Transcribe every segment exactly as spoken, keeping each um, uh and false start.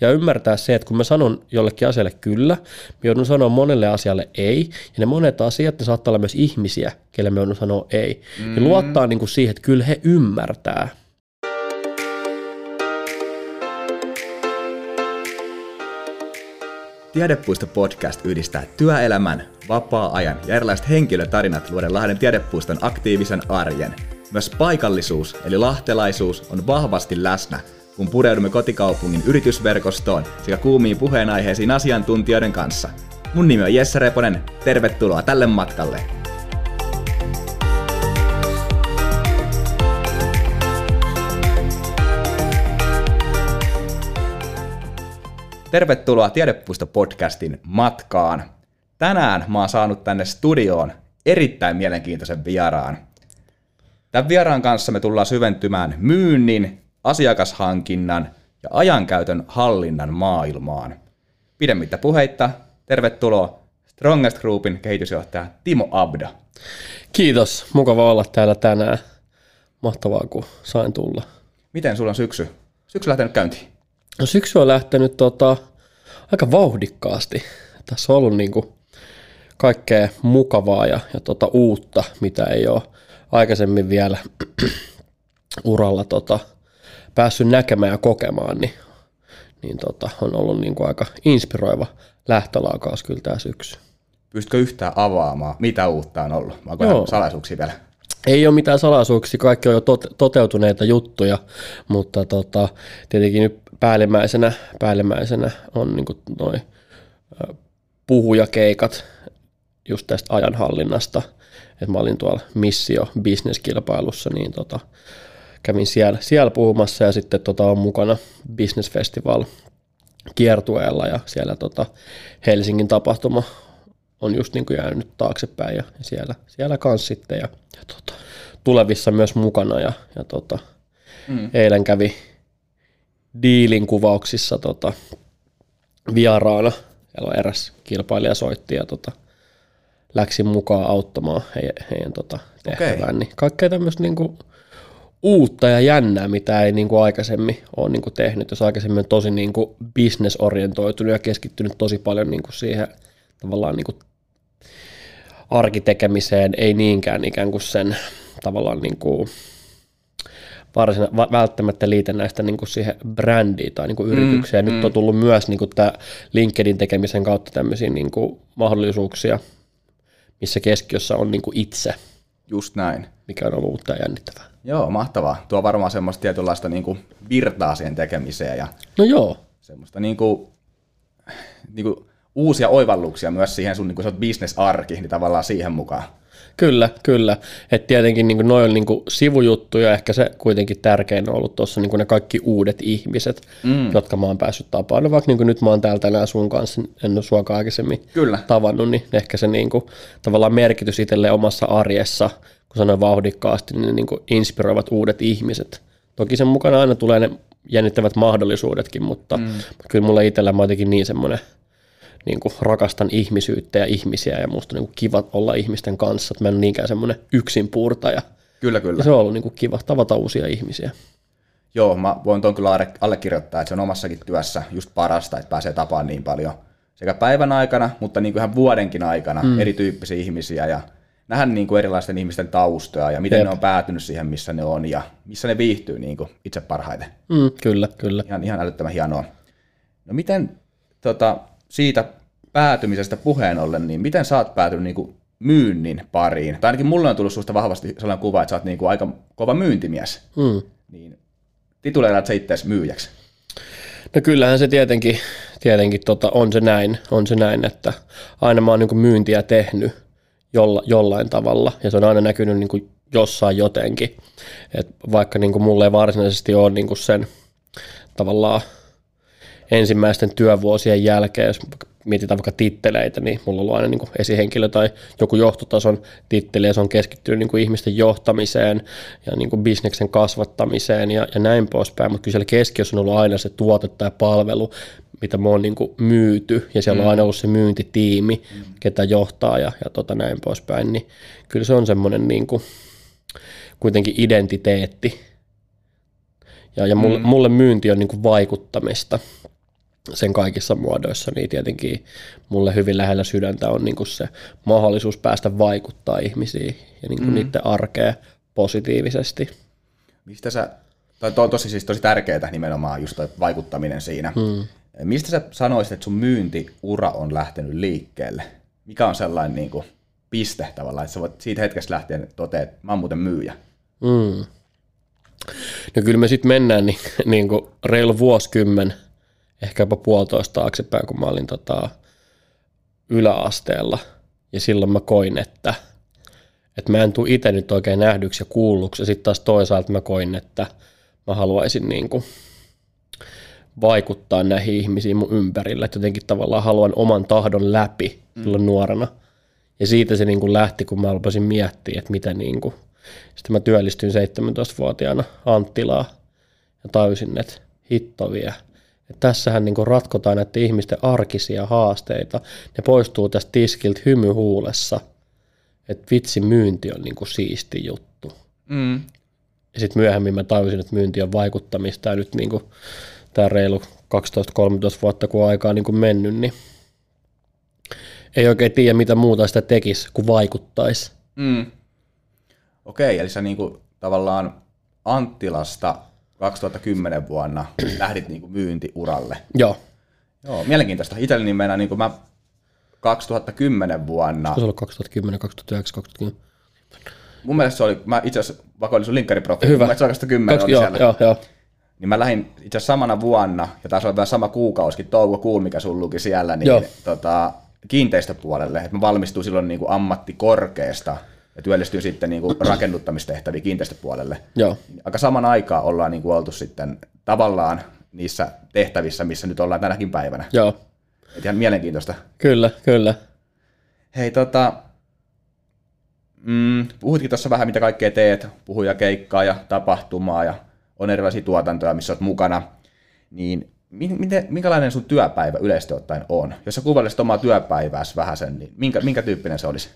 ja ymmärtää se, että kun mä sanon jollekin asialle kyllä, mä joudun sanoa monelle asialle ei, ja ne monet asiat, ne saattaa olla myös ihmisiä, kelle mä joudun sanoa ei. Mm-hmm. Ja luottaa niin kuin siihen, että kyllä he ymmärtää. Tiedepuisto-podcast yhdistää työelämän, vapaa-ajan ja erilaiset henkilötarinat luoden Lahden Tiedepuiston aktiivisen arjen. Myös paikallisuus eli lahtelaisuus on vahvasti läsnä, kun pureudumme kotikaupungin yritysverkostoon sekä kuumiin puheenaiheisiin asiantuntijoiden kanssa. Mun nimi on Jesse Reponen, tervetuloa tälle matkalle! Tervetuloa Tiedepuisto-podcastin matkaan. Tänään mä oon saanut tänne studioon erittäin mielenkiintoisen vieraan. Tämän vieraan kanssa me tullaan syventymään myynnin, asiakashankinnan ja ajankäytön hallinnan maailmaan. Pidemmittä puheitta, tervetuloa Strongest Groupin kehitysjohtaja Timo Abda. Kiitos, mukava olla täällä tänään. Mahtavaa, kun sain tulla. Miten sulla on syksy? Syksy lähtenyt käyntiin? No, syksy on lähtenyt tota, aika vauhdikkaasti. Tässä on ollut niinku kaikkea mukavaa ja, ja tota, uutta, mitä ei ole aikaisemmin vielä uralla tota, päässyt näkemään ja kokemaan, niin, niin tota, on ollut niinku aika inspiroiva lähtölaukaus kyllä tämä syksy. Pystytkö yhtään avaamaan, mitä uutta on ollut? Onko no. salaisuuksia vielä? Ei ole mitään salaisuuksia, kaikki on jo toteutuneita juttuja, mutta tota, tietenkin nyt päällimmäisenä, päällimmäisenä on niin kuin noi puhujakeikat just tästä ajanhallinnasta. Et mä olin tuolla Missio Business-kilpailussa, niin tota, kävin siellä, siellä puhumassa ja sitten tota, on mukana Business Festival kiertueella ja siellä tota, Helsingin tapahtuma on just niin kuin jäänyt taaksepäin ja siellä, siellä kanssa sitten ja, ja tota, tulevissa myös mukana ja, ja tota, mm. eilen kävi diilin kuvauksissa tota, vieraana, siellä on eräs kilpailija soitti ja tota, läksin mukaan auttamaan heidän, heidän tota, tehtävään. Okay. Niin kaikkea tämmöistä niinku uutta ja jännää, mitä ei niinku aikaisemmin ole niinku tehnyt, jos aikaisemmin on tosi niinku business-orientoitunut ja keskittynyt tosi paljon niinku siihen tavallaan niin kuin arkitekemiseen, ei niinkään ikään kuin sen tavallaan niin kuin varsina, välttämättä liitännäistä niin kuin siihen brändiin tai niin kuin yritykseen. Mm, Nyt mm. on tullut myös niin kuin tämä LinkedIn tekemisen kautta tämmöisiä niin kuin mahdollisuuksia, missä keskiössä on niin kuin itse. Just näin. Mikä on ollut uutta ja jännittävää. Joo, mahtavaa. Tuo on varmaan semmoista tietynlaista niin kuin virtaa siihen tekemiseen. Ja no joo. Semmoista niin kuin... Niin kuin uusia oivalluksia myös siihen sun niinku business-arki, niin tavallaan siihen mukaan. Kyllä, kyllä. Et tietenkin niinku noi on niinku sivujuttuja, ehkä se kuitenkin tärkein on ollut tuossa niinku ne kaikki uudet ihmiset, mm. jotka mä oon päässyt tapaamaan. No, vaikka niinku nyt mä oon täällä tänään sun kanssa, en ole sua aikaisemmin kyllä. tavannut, niin ehkä se niinku, tavallaan merkitys itselleen omassa arjessa, kun sanoin vauhdikkaasti, niin ne niinku inspiroivat uudet ihmiset. Toki sen mukana aina tulee ne jännittävät mahdollisuudetkin, mutta mm. kyllä mulla itsellä mä jotenkin niin semmoinen niin kuin rakastan ihmisyyttä ja ihmisiä ja musta on niin kiva olla ihmisten kanssa, että mä en ole niinkään semmoinen yksin puurtaja. Kyllä, kyllä. Ja se on ollut niin kiva tavata uusia ihmisiä. Joo, mä voin tuon kyllä allekirjoittaa, että se on omassakin työssä just parasta, että pääsee tapaan niin paljon sekä päivän aikana, mutta niin kuin ihan vuodenkin aikana mm. erityyppisiä ihmisiä ja nähdä niin kuin erilaisten ihmisten taustoja ja miten Jep. ne on päätynyt siihen, missä ne on ja missä ne viihtyy niin kuin itse parhaiten. Mm, kyllä, kyllä. Ihan, ihan älyttömän hienoa. No miten tota, siitä päätymisestä puheen ollen, niin miten sä oot päätynyt niinku myynnin pariin? Tai ainakin mulle on tullut susta vahvasti sellainen kuva, että sä oot niinku aika kova myyntimies. Mm. Niin tituleeraat sä itseäsi myyjäksi? No kyllähän se tietenkin, tietenkin tota, on, se näin, on se näin, että aina mä oon niinku myyntiä tehnyt jolla, jollain tavalla, ja se on aina näkynyt niinku jossain jotenkin. Et vaikka niinku mulle ei varsinaisesti ole niinku sen tavallaan ensimmäisten työvuosien jälkeen, jos mietitään vaikka titteleitä, niin mulla on ollut aina niin kuin esihenkilö tai joku johtotason titteli, ja se on keskittynyt niin kuin ihmisten johtamiseen ja niin kuin bisneksen kasvattamiseen ja, ja näin poispäin, mutta kyllä siellä keskiössä on ollut aina se tuote tai palvelu, mitä me on niin kuin myyty, ja siellä mm. on aina ollut se myyntitiimi, mm. ketä johtaa ja, ja tota näin poispäin, niin kyllä se on semmoinen niin kuin kuitenkin identiteetti, ja, ja mulle, mm. mulle myynti on niin kuin vaikuttamista. sen kaikissa muodoissa, niin tietenkin mulle hyvin lähellä sydäntä on niin kuin se mahdollisuus päästä vaikuttaa ihmisiin ja niin kuin mm. niiden arkeen positiivisesti. Mistä sä, toi on tosi, siis tosi tärkeää nimenomaan just toi vaikuttaminen siinä. Mm. Mistä sä sanoisit, että sun myyntiura on lähtenyt liikkeelle? Mikä on sellainen niin kuin piste tavallaan, että sä voit siitä hetkestä lähtien totea, että mä oon muuten myyjä? Mm. No kyllä me sitten mennään niin, niin kuin reilu vuosikymmen, ehkä jopa puolitoista taaksepäin, kun mä olin tota yläasteella, ja silloin mä koin, että, että mä en tule itse nyt oikein nähdyksi ja kuulluksi, ja sitten taas toisaalta mä koin, että mä haluaisin niin kuin vaikuttaa näihin ihmisiin mun ympärillä, että jotenkin tavallaan haluan oman tahdon läpi silloin mm. nuorena, ja siitä se niin kuin lähti, kun mä aloin miettiä, että mitä niin kuin. Sitten mä työllistyin seitsemäntoistavuotiaana Anttilaa ja tajusin, että hitto vie. Että tässähän niin kuin ratkotaan näiden ihmisten arkisia haasteita. Ne poistuu tästä tiskiltä hymyhuulessa. Että vitsi, myynti on niin kuin siisti juttu. Mm. Ja sitten myöhemmin mä tajusin, että myynti on vaikuttamista. Ja nyt niin kuin tämä reilu kaksitoista kolmetoista vuotta, kun aikaa niin kuin mennyt, niin ei oikein tiedä, mitä muuta sitä tekisi, kun vaikuttaisi. Mm. Okei, eli sä niinku tavallaan Anttilasta kaksituhattakymmenen vuonna lähdit niinku myyntiuralle. Joo. Joo, mielenkiintoista. Itselleni meinaa niinku mä kaksituhattakymmenen vuonna. Olisiko se ollut kaksituhattakymmenen, kaksituhattayhdeksän, kaksituhattakymmenen? Mun mielestä se oli, mä itse asiassa vakoilin sun linkkariprofiili. Hyvä. Mä itse asiassa kaksituhattakymmenen oli siellä. Joo, joo. Niin mä lähdin itse asiassa samana vuonna, ja taas oli vähän sama kuukausikin, toukokuun, mikä sun luki siellä, niin tota, kiinteistöpuolelle. Et mä valmistuin silloin niinku ammattikorkeasta. Ja työllistyin sitten niinku rakennuttamistehtäviin kiinteistöpuolelle. Joo. Aika saman aikaan ollaan niinku oltu sitten tavallaan niissä tehtävissä, missä nyt ollaan tänäkin päivänä. Joo. Et ihan mielenkiintoista. Kyllä, kyllä. Hei, tota, mm, puhutkin tuossa vähän, mitä kaikkea teet, puhuja keikkaa ja tapahtumaa ja on erilaisia tuotantoja, missä olet mukana. Niin miten, minkälainen sun työpäivä yleisesti ottaen on? Jos sä kuvailisit omaa työpäivääsi vähäsen, niin minkä, minkä tyyppinen se olisi?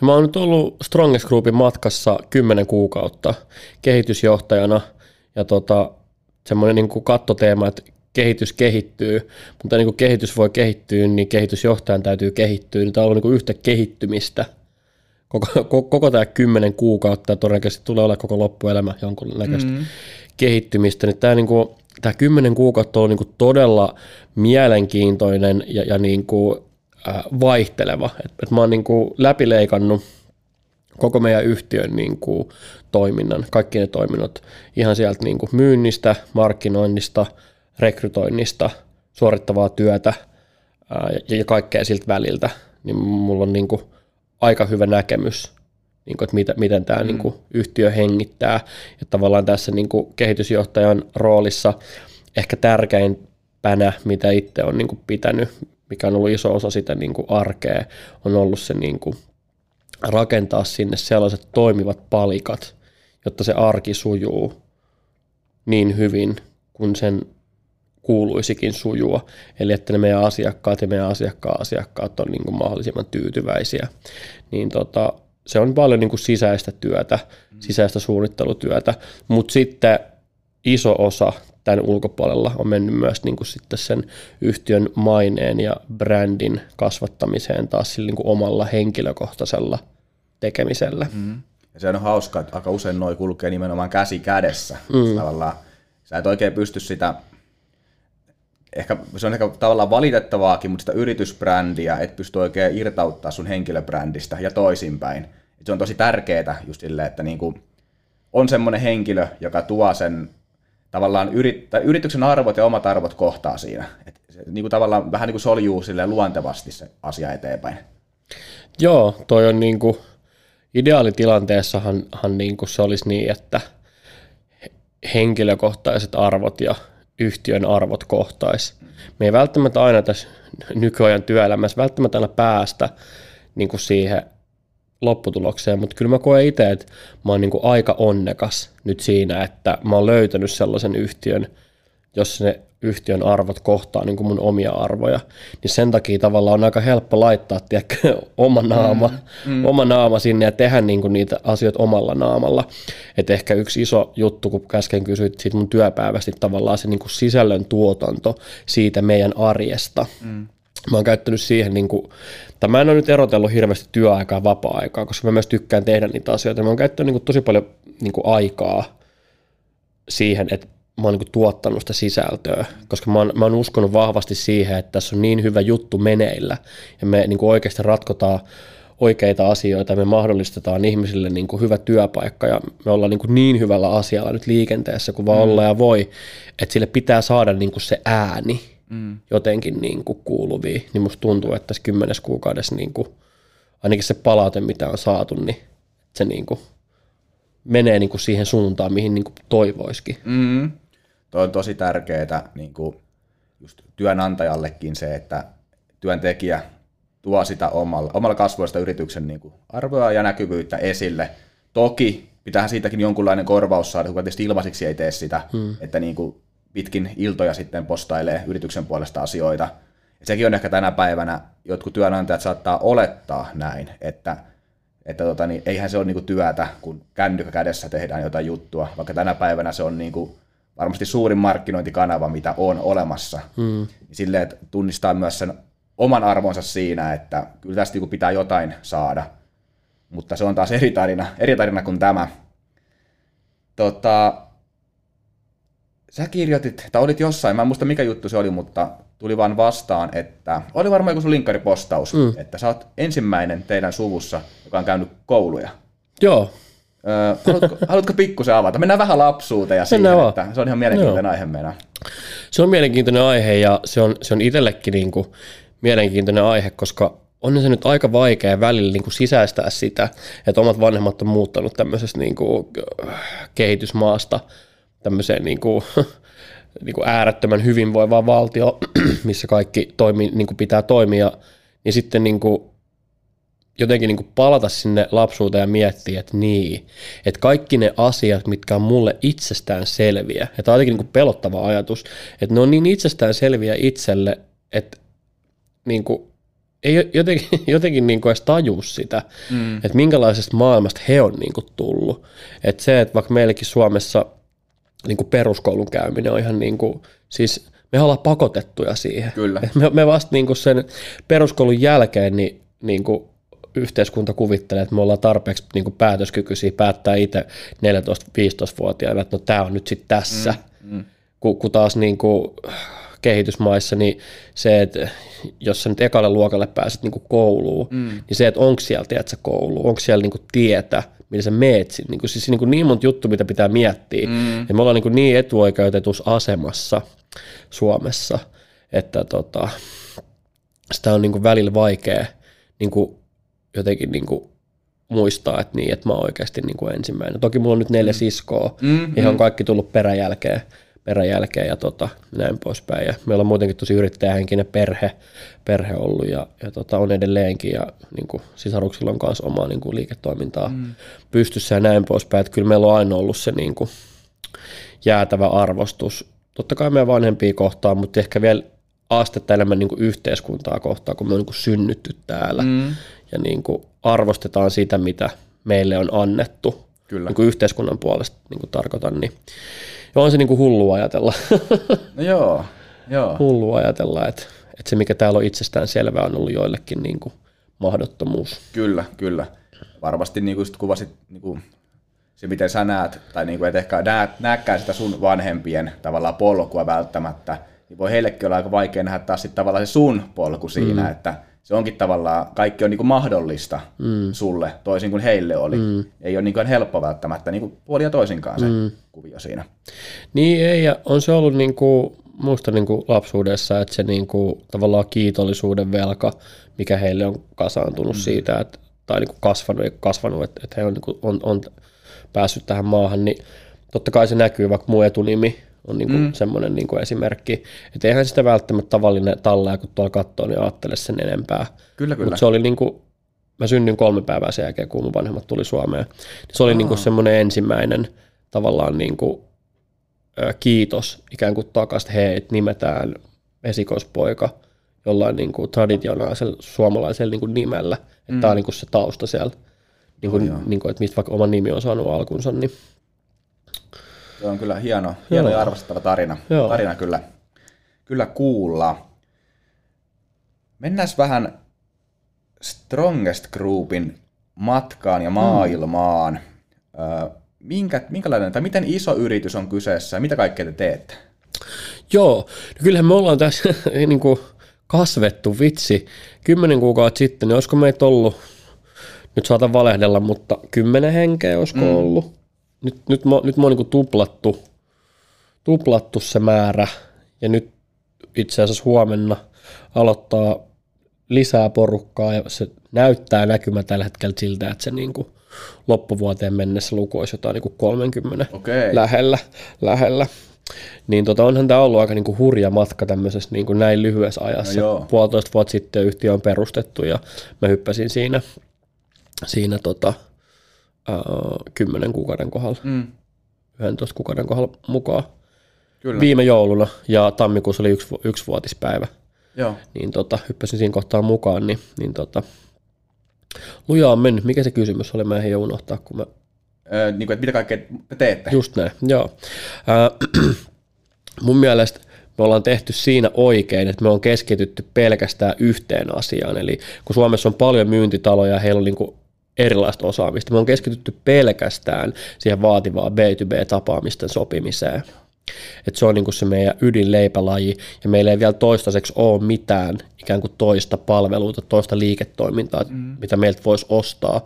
No, mä oon nyt ollut Strongest Groupin matkassa kymmenen kuukautta kehitysjohtajana, ja tota, semmoinen niin kuin kattoteema, että kehitys kehittyy, mutta niin kuin kehitys voi kehittyä, niin kehitysjohtajan täytyy kehittyä, niin tää on ollut niin kuin yhtä kehittymistä koko, koko, koko tämä kymmenen kuukautta, ja todennäköisesti tulee olla koko loppuelämä jonkunnäköistä mm-hmm. kehittymistä, niin tää niin kuin tämä kymmenen kuukautta on niin kuin todella mielenkiintoinen ja, ja niin kuin vaihteleva. Et, et mä oon niin kuin läpileikannut koko meidän yhtiön niin kuin toiminnan, kaikki ne toiminnot, ihan sieltä niin kuin myynnistä, markkinoinnista, rekrytoinnista, suorittavaa työtä ää, ja, ja kaikkea siltä väliltä. Niin mulla on niin kuin aika hyvä näkemys, niin kuin, että miten, miten tämä mm. niin kuin yhtiö hengittää. Ja tavallaan tässä niin kuin kehitysjohtajan roolissa ehkä tärkeimpänä, mitä itse on niin kuin pitänyt, mikä on ollut iso osa sitä niin kuin arkea, on ollut se niin kuin rakentaa sinne sellaiset toimivat palikat, jotta se arki sujuu niin hyvin, kun sen kuuluisikin sujua. Eli että ne meidän asiakkaat ja meidän asiakkaan asiakkaat on niin kuin mahdollisimman tyytyväisiä. Niin tota, se on paljon niin kuin sisäistä työtä, sisäistä suunnittelutyötä, mutta sitten iso osa tämän ulkopuolella on mennyt myös niin kuin sitten sen yhtiön maineen ja brändin kasvattamiseen taas sillä niin kuin omalla henkilökohtaisella tekemisellä. Mm. Ja se on hauskaa, että aika usein noi kulkee nimenomaan käsi kädessä. Mm. Tavallaan sä et oikein pysty sitä, ehkä, se on ehkä tavallaan valitettavaakin, mutta sitä yritysbrändiä et pysty oikein irtauttaa sun henkilöbrändistä ja toisinpäin. Et se on tosi tärkeää just silleen, että niin kuin on semmoinen henkilö, joka tuo sen tavallaan yrit, tai yrityksen arvot ja omat arvot kohtaa siinä. Et se, niin kuin tavallaan vähän niin kuin soljuu silleen luontevasti se asia eteenpäin. Joo, toi on niin kuin, ideaalitilanteessahan niin kuin se olisi niin, että henkilökohtaiset arvot ja yhtiön arvot kohtaisi. Me ei välttämättä aina tässä nykyajan työelämässä välttämättä aina päästä niin kuin siihen lopputulokseen, mutta kyllä mä koen itse, että mä oon niin kuin aika onnekas nyt siinä, että mä oon löytänyt sellaisen yhtiön, jossa ne yhtiön arvot kohtaa niin kuin mun omia arvoja, niin sen takia tavallaan on aika helppo laittaa tiedäkö, oma, naama, mm, mm. oma naama sinne ja tehdä niin kuin niitä asioita omalla naamalla. Et ehkä yksi iso juttu, kun äsken kysyit siitä mun työpäivästä, niin tavallaan se niin kuin sisällön tuotanto siitä meidän arjesta. Mm. Mä oon käyttänyt siihen, niin kuin, tai mä en ole nyt erotellut hirveästi työaikaa ja vapaa-aikaa, koska mä myös tykkään tehdä niitä asioita. Mä oon käyttänyt niin kuin tosi paljon niin kuin aikaa siihen, että mä oon niin kuin tuottanut sitä sisältöä, koska mä oon, mä oon uskonut vahvasti siihen, että tässä on niin hyvä juttu meneillä ja me niin kuin oikeasti ratkotaan oikeita asioita ja me mahdollistetaan ihmisille niin kuin hyvä työpaikka ja me ollaan niin kuin niin hyvällä asialla nyt liikenteessä kuin vaan mm. ollaan ja voi, että sille pitää saada niin kuin se ääni mm. jotenkin niin kuin kuuluviin, niin musta tuntuu, että tässä kymmenessä kuukaudessa niin kuin, ainakin se palaute, mitä on saatu, niin se niin kuin menee niin kuin siihen suuntaan, mihin niin kuin toivoisikin. Mm. Toi on tosi tärkeää niin kuin just työnantajallekin se, että työntekijä tuo sitä omalla, omalla kasvuista yrityksen niin kuin arvoa ja näkyvyyttä esille. Toki pitäähän siitäkin jonkunlainen korvaus saada, kuka tietysti ilmaisiksi ei tee sitä, hmm. että niin kuin pitkin iltoja sitten postailee yrityksen puolesta asioita. Et sekin on ehkä tänä päivänä, jotkut työnantajat saattaa olettaa näin, että Että tota, niin eihän se ole niinku työtä, kun kännykkä kädessä tehdään jotain juttua, vaikka tänä päivänä se on niinku varmasti suurin markkinointikanava, mitä on olemassa. Mm. Silleen, että tunnistaa myös sen oman arvonsa siinä, että kyllä tästä niinku pitää jotain saada, mutta se on taas eri tarina, eri tarina kuin tämä. Tota, sä kirjoitit, tai olit jossain, mä en muista mikä juttu se oli, mutta tuli vaan vastaan, että oli varmaan joku sun linkkaripostaus, mm. että sä oot ensimmäinen teidän suvussa, joka on käynyt kouluja. Joo. Öö, haluatko, haluatko pikkusen avata? Mennään vähän lapsuuteen ja siihen, Mennään että vaan. Se on ihan mielenkiintoinen Joo. aihe meidän. Se on mielenkiintoinen aihe ja se on, se on itsellekin niin kuin mielenkiintoinen aihe, koska on se nyt aika vaikea välillä niin kuin sisäistää sitä, että omat vanhemmat on muuttanut tämmöisestä niin kuin kehitysmaasta tämmöiseen niin kuin niin kuin äärettömän hyvinvoiva valtio, missä kaikki toimii, niin kuin pitää toimia, niin sitten niin kuin jotenkin niin kuin palata sinne lapsuuteen ja miettiä, että niin, että kaikki ne asiat, mitkä on mulle itsestään selviä, ja tämä on jotenkin niin kuin pelottava ajatus, että ne on niin itsestään selviä itselle, että niin kuin ei jotenkin, jotenkin niin kuin edes tajua sitä, mm. että minkälaisesta maailmasta he on niin kuin tullut. Että se, että vaikka meilläkin Suomessa niin kuin peruskoulun käyminen on ihan niin kuin, siis me ollaan pakotettuja siihen. Kyllä. Me, me vasta niin kuin sen peruskoulun jälkeen niin, niin kuin yhteiskunta kuvittelee, että me ollaan tarpeeksi niin kuin päätöskykyisiä päättää itse neljätoista-viisitoistavuotiaana, että no tämä on nyt sitten tässä. Mm, mm. Kun, kun taas niin kuin kehitysmaissa niin se, että jos sä nyt ekalle luokalle pääset niin kuin kouluun, mm. niin se, että onko siellä tiedätkö, koulu, onko siellä niin kuin tietä, millä sä meet sinne. Niin, siis niin, niin monta juttu, mitä pitää miettiä. Mm. Me ollaan niin, niin etuoikeutetussa asemassa Suomessa, että tota, sitä on niin välillä vaikea niin jotenkin niin muistaa, että, niin, että mä oon oikeasti niin ensimmäinen. Toki mulla on nyt neljä siskoa, mm-hmm. ihan kaikki tullut peräjälkeen, peräjälkeen ja tota, näin poispäin. Ja meillä on muutenkin tosi yrittäjähenkinen perhe, perhe ollut ja, ja tota, on edelleenkin. Ja, niin kuin, sisaruksilla on myös omaa niin kuin, liiketoimintaa mm. pystyssä ja näin poispäin. Että kyllä meillä on aina ollut se niin kuin, jäätävä arvostus. Totta kai meidän vanhempia kohtaan, mutta ehkä vielä astetta enemmän niin kuin, yhteiskuntaa kohtaan, kun me on niin kuin, synnytty täällä. Mm. Ja niin kuin, arvostetaan sitä, mitä meille on annettu. Kyllä. Niin kuin yhteiskunnan puolesta niin kuin tarkoitan, niin on se niin kuin hullu ajatella. No joo, joo. Hullu ajatella, että, että se mikä täällä on itsestään selvää on ollut joillekin niin kuin mahdottomuus. Kyllä, kyllä. Varmasti niin kuin kuvasit niin kuin se, miten sä näet, tai niin kuin et ehkä näet, näetkään sitä sun vanhempien tavallaan polkua välttämättä, niin voi heillekin olla aika vaikea nähdä taas sit tavallaan se sun polku siinä, mm. että se onkin tavallaan, kaikki on niin kuin mahdollista mm. sulle, toisin kuin heille oli. Mm. Ei ole niin kuin helppo välttämättä, niin kuin puoli ja toisinkaan se mm. kuvio siinä. Niin ei, ja on se ollut niin kuin, musta niin kuin lapsuudessa, että se niin kuin, tavallaan kiitollisuuden velka, mikä heille on kasaantunut mm. siitä, että, tai niin kuin kasvanut, kasvanut, että, että he on, niin kuin, on, on päässyt tähän maahan, niin totta kai se näkyy, vaikka mun etunimi on niinku mm. semmoinen niinku esimerkki, että eihän sitä välttämättä tavallinen tallaa, kun tuolla katsoo, niin ajattele sen enempää. Kyllä, kyllä. Mut se oli niinku, mä synnyin kolme päivää sen jälkeen, kun mun vanhemmat tuli Suomeen. Se oli niinku semmoinen ensimmäinen tavallaan niinku kiitos ikään kuin takaisin, hei, että nimetään esikoispoika jollain niin kuin traditionaalisella suomalaisella niin kuin nimellä. Mm. Tämä on niin kuin se tausta siellä, niin kuin, no, niin kuin, että mistä vaikka oma nimi on saanut alkunsa. Niin. Se on kyllä hieno, hieno ja arvostettava tarina. Joo. Tarina kyllä, kyllä kuulla. Mennään vähän Strongest Groupin matkaan ja maailmaan. Mm. Minkä, minkälainen, tai miten iso yritys on kyseessä ja mitä kaikkea te teette? Joo, no kyllähän me ollaan tässä niin kuin kasvettu vitsi. Kymmenen kuukautta sitten, niin olisiko meitä ollut, nyt saatan valehdella, mutta kymmenen henkeä olisiko mm. ollut. Nyt, nyt, mä, nyt mä oon niin kuin tuplattu, tuplattu se määrä ja nyt itse asiassa huomenna aloittaa lisää porukkaa ja se näyttää näkymä tällä hetkellä siltä, että se niin kuin loppuvuoteen mennessä luku olisi jotain niin kuin kolmekymmentä okay. lähellä. lähellä. Niin tota, onhan tämä ollut aika niin kuin hurja matka tämmöisessä niin kuin näin lyhyessä ajassa. No puolitoista vuotta sitten yhtiö on perustettu ja mä hyppäsin siinä, siinä tota, uh, kymmenen kuukauden kohdalla, mm. yhdentoista kuukauden kohdalla mukaan. Kyllä. Viime jouluna ja tammikuussa oli yksi, yksivuotispäivä. Joo. Niin tota, hyppäsin siinä kohtaa mukaan, niin, niin tota, luja on mennyt. Mikä se kysymys oli? Mä en jo unohtaa, kun mä... Öö, niin kuin, että mitä kaikkea teette? Just näin, joo. Äh, mun mielestä me ollaan tehty siinä oikein, että me on keskitytty pelkästään yhteen asiaan. Eli kun Suomessa on paljon myyntitaloja ja heillä on niin kuin erilaista osaamista, me on keskitytty pelkästään siihen vaativaan B to B-tapaamisten sopimiseen. Et se on niinku se meidän ydinleipälaji ja meillä ei vielä toistaiseksi ole mitään ikään kuin toista palveluita, toista liiketoimintaa, mm. mitä meiltä voisi ostaa,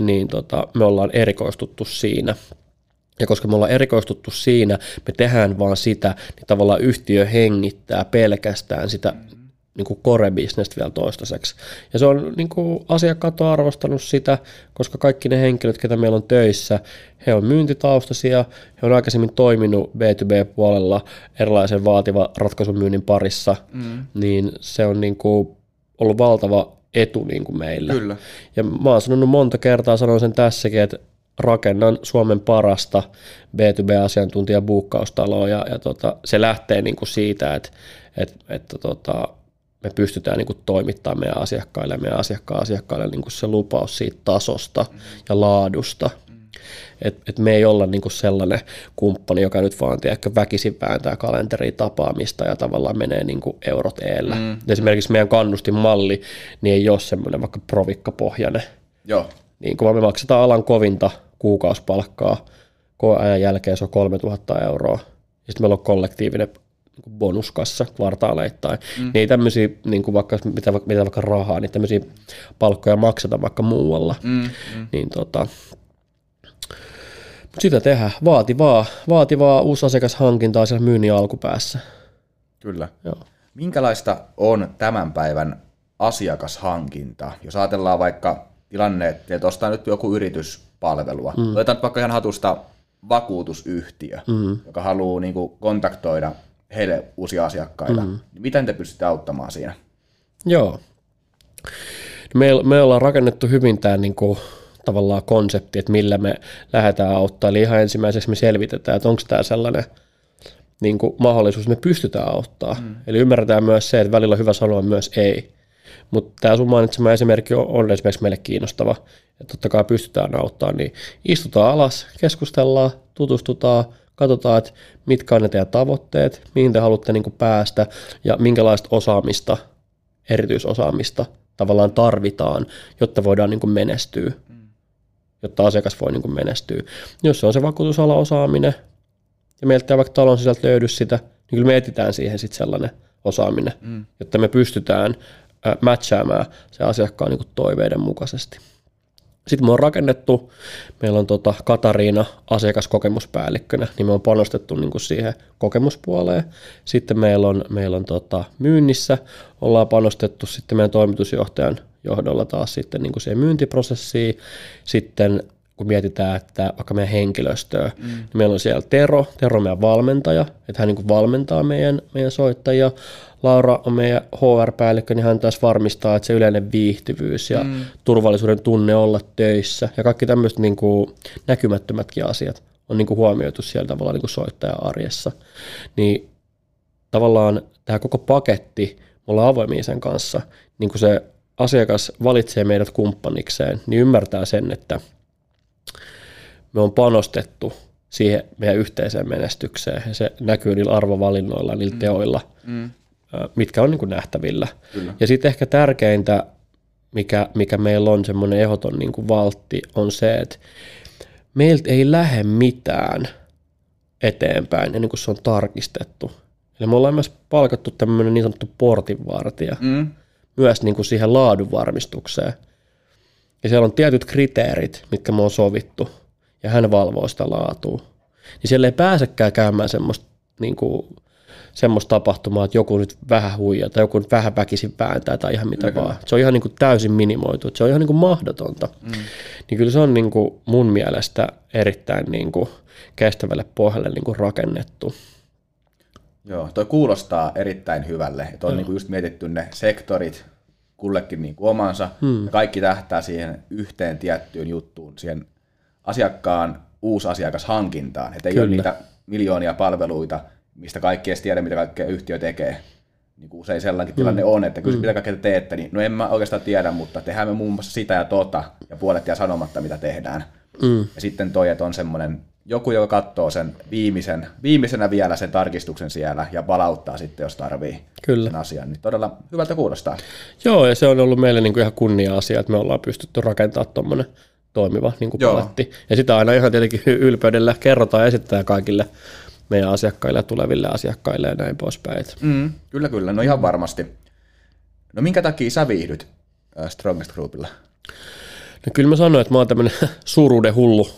niin tota, me ollaan erikoistuttu siinä. Ja koska me ollaan erikoistuttu siinä, me tehdään vaan sitä, niin tavallaan yhtiö hengittää pelkästään sitä mm. niinku core-bisnestä vielä toistaiseksi. Ja se on niinku, asiakkaat on arvostanut sitä, koska kaikki ne henkilöt, ketä meillä on töissä, he on myyntitaustaisia, he on aikaisemmin toiminut B to B-puolella erilaisen vaativan ratkaisumyynnin parissa, mm. niin se on niinku ollut valtava etu niinku meillä. Kyllä. Ja mä oon sanonut monta kertaa, sanon sen tässäkin, että rakennan Suomen parasta B to B-asiantuntijabuukkaustaloa, ja, ja tota, se lähtee niinku siitä, että et, et, tota, me pystytään niin kuin toimittamaan meidän asiakkaille ja meidän asiakkaan asiakkaille niin kuin se lupaus siitä tasosta mm. ja laadusta. Mm. Et, et me ei olla niin kuin sellainen kumppani, joka nyt vaan tiedäkö, väkisin vääntää kalenteriin tapaamista ja tavallaan menee niin kuin eurot eellä. Mm. Esimerkiksi meidän kannustinmalli niin ei ole semmoinen vaikka provikkapohjainen. Joo. Niin kun me maksetaan alan kovinta kuukausipalkkaa, koeajan jälkeen se on kolmetuhatta euroa. Sitten meillä on kollektiivinen bonuskassa kvartaaleittain, mm. niin ei tämmöisiä, niin vaikka, mitä, mitä vaikka rahaa, niin tämmöisiä palkkoja maksata vaikka muualla. Mm, mm. Niin, tota, mutta sitä tehdään. Vaativaa, vaativaa uusi asiakashankintaa siellä myynnin alkupäässä. Kyllä. Joo. Minkälaista on tämän päivän asiakashankinta? Jos ajatellaan vaikka tilanne, että ostaa nyt joku yrityspalvelua, mm. otetaan vaikka ihan hatusta vakuutusyhtiö, mm. joka haluaa niin kuin kontaktoida heille uusia asiakkaita. Mm-hmm. Miten te pystytte auttamaan siinä? Joo. Me, me ollaan rakennettu hyvin tämä niinku, tavallaan konsepti, että millä me lähdetään auttamaan. Eli ihan ensimmäiseksi me selvitetään, että onko tämä sellainen niinku, mahdollisuus, että me pystytään auttamaan. Mm. Eli ymmärretään myös se, että välillä on hyvä sanoa myös ei. Mutta tämä sun mainitsema esimerkki on, on esimerkiksi meille kiinnostava. Et totta kai pystytään auttamaan, niin istutaan alas, keskustellaan, tutustutaan, katsotaan, että mitkä on ne teidän tavoitteet, mihin te haluatte niin kuin päästä ja minkälaista osaamista, erityisosaamista tavallaan tarvitaan, jotta voidaan niin kuin menestyä, jotta asiakas voi niin kuin menestyä. Jos se on se vakuutusalan osaaminen ja meiltä ei vaikka talon sisältä löydy sitä, niin kyllä me etsitään siihen sitten sellainen osaaminen, mm. jotta me pystytään matchaamaan se asiakkaan niin kuin toiveiden mukaisesti. Sitten me on rakennettu, meillä on tota Katariina asiakaskokemuspäällikkönä, niin me on panostettu niinku siihen kokemuspuoleen. Sitten meillä on, meillä on tota myynnissä, ollaan panostettu sitten meidän toimitusjohtajan johdolla taas sitten niinku siihen myyntiprosessiin. Sitten kun mietitään, että vaikka meidän henkilöstöä, mm. niin meillä on siellä Tero, Tero on meidän valmentaja, että hän niinku valmentaa meidän, meidän soittajia. Laura on meidän H R-päällikkö, niin hän taas varmistaa, että se yleinen viihtyvyys ja mm. turvallisuuden tunne olla töissä ja kaikki tämmöiset niin kuin näkymättömätkin asiat on niin kuin huomioitu siellä tavallaan niin kuin soittaja-arjessa. Niin tavallaan tämä koko paketti, me ollaan avoimia sen kanssa, niin kuin se asiakas valitsee meidät kumppanikseen, niin ymmärtää sen, että me on panostettu siihen meidän yhteiseen menestykseen. Ja se näkyy niillä arvovalinnoilla, niillä mm. teoilla, mm. mitkä on niin kuin nähtävillä. Kyllä. Ja sitten ehkä tärkeintä, mikä, mikä meillä on semmoinen ehdoton niin kuin valtti, on se, että meiltä ei lähde mitään eteenpäin ennen kuin se on tarkistettu. Eli me ollaan myös palkattu tämmöinen niin sanottu portinvartija mm. myös niin kuin siihen laadunvarmistukseen. Ja siellä on tietyt kriteerit, mitkä me on sovittu, ja hän valvoo sitä laatua. Niin siellä ei pääsekään käymään semmoista, niin kuin, semmoista tapahtumaa, että joku nyt vähän huijaa tai joku nyt vähän väkisin vääntää tai ihan mitä okay. vaan. Se on ihan niin kuin täysin minimoitu, se on ihan niin kuin mahdotonta. Mm. Niin kyllä se on niin kuin mun mielestä erittäin niin kuin kestävälle pohjalle niin kuin rakennettu. Joo, toi kuulostaa erittäin hyvälle. Että on no. niin kuin just mietitty ne sektorit kullekin niin kuin omansa. Hmm. Ja kaikki tähtää siihen yhteen tiettyyn juttuun, siihen asiakkaan uusasiakashankintaan. Että ei ole niitä miljoonia palveluita, mistä kaikki edes tiedä, mitä kaikkea yhtiö tekee. Niin kuin usein sellainen hmm. tilanne on, että kyllä mitä kaikkea te teette, niin no en mä oikeastaan tiedä, mutta tehdään me muun muassa sitä ja tota ja puolet ja sanomatta, mitä tehdään. Hmm. Ja sitten toi, että on semmoinen joku, joka katsoo sen viimeisen, viimeisenä vielä sen tarkistuksen siellä ja palauttaa sitten, jos tarvii Kyllä. sen asian. Niin todella hyvältä kuulostaa. Joo, ja se on ollut meille niinku ihan kunnia-asia, että me ollaan pystytty rakentamaan tuommoinen toimiva niinku paletti. Ja sitä aina ihan tietenkin ylpeydellä kerrotaan ja esitetään kaikille meidän asiakkaille ja tuleville asiakkaille ja näin poispäin. Mm, kyllä, kyllä. No ihan varmasti. No minkä takia sä viihdyt Strongest Groupilla? No kyllä mä sanoin, että mä oon tämmöinen suuruuden hullu.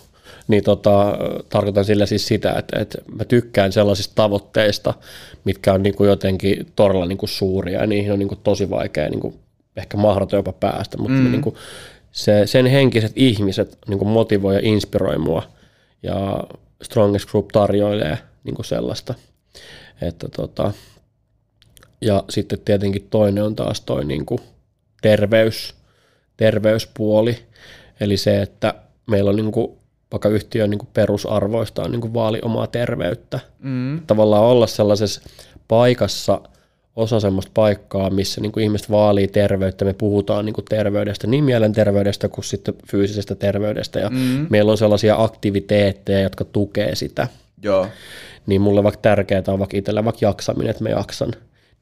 Niin tota, tarkoitan sillä siis sitä, että, että mä tykkään sellaisista tavoitteista, mitkä on niin kuin jotenkin todella niin kuin suuria ja niihin on niin kuin tosi vaikea niin kuin ehkä mahdoton jopa päästä, mutta mm. niin kuin se, sen henkiset ihmiset niin kuin motivoi ja inspiroi mua ja Strongest Group tarjoilee niin kuin sellaista. Että tota, ja sitten tietenkin toinen on taas toi niin kuin terveys, terveyspuoli, eli se, että meillä on niin kuin vaikka yhtiön niin kuin perusarvoista on niin kuin vaali omaa terveyttä. Mm. Tavallaan olla sellaisessa paikassa, osa semmoista paikkaa, missä niin kuin ihmiset vaalii terveyttä. Me puhutaan niin kuin terveydestä, niin mielenterveydestä kuin sitten fyysisestä terveydestä. Ja mm. meillä on sellaisia aktiviteetteja, jotka tukee sitä. Joo. Niin mulle vaikka tärkeää on vaikka itsellä vaikka jaksaminen, että mä jaksan.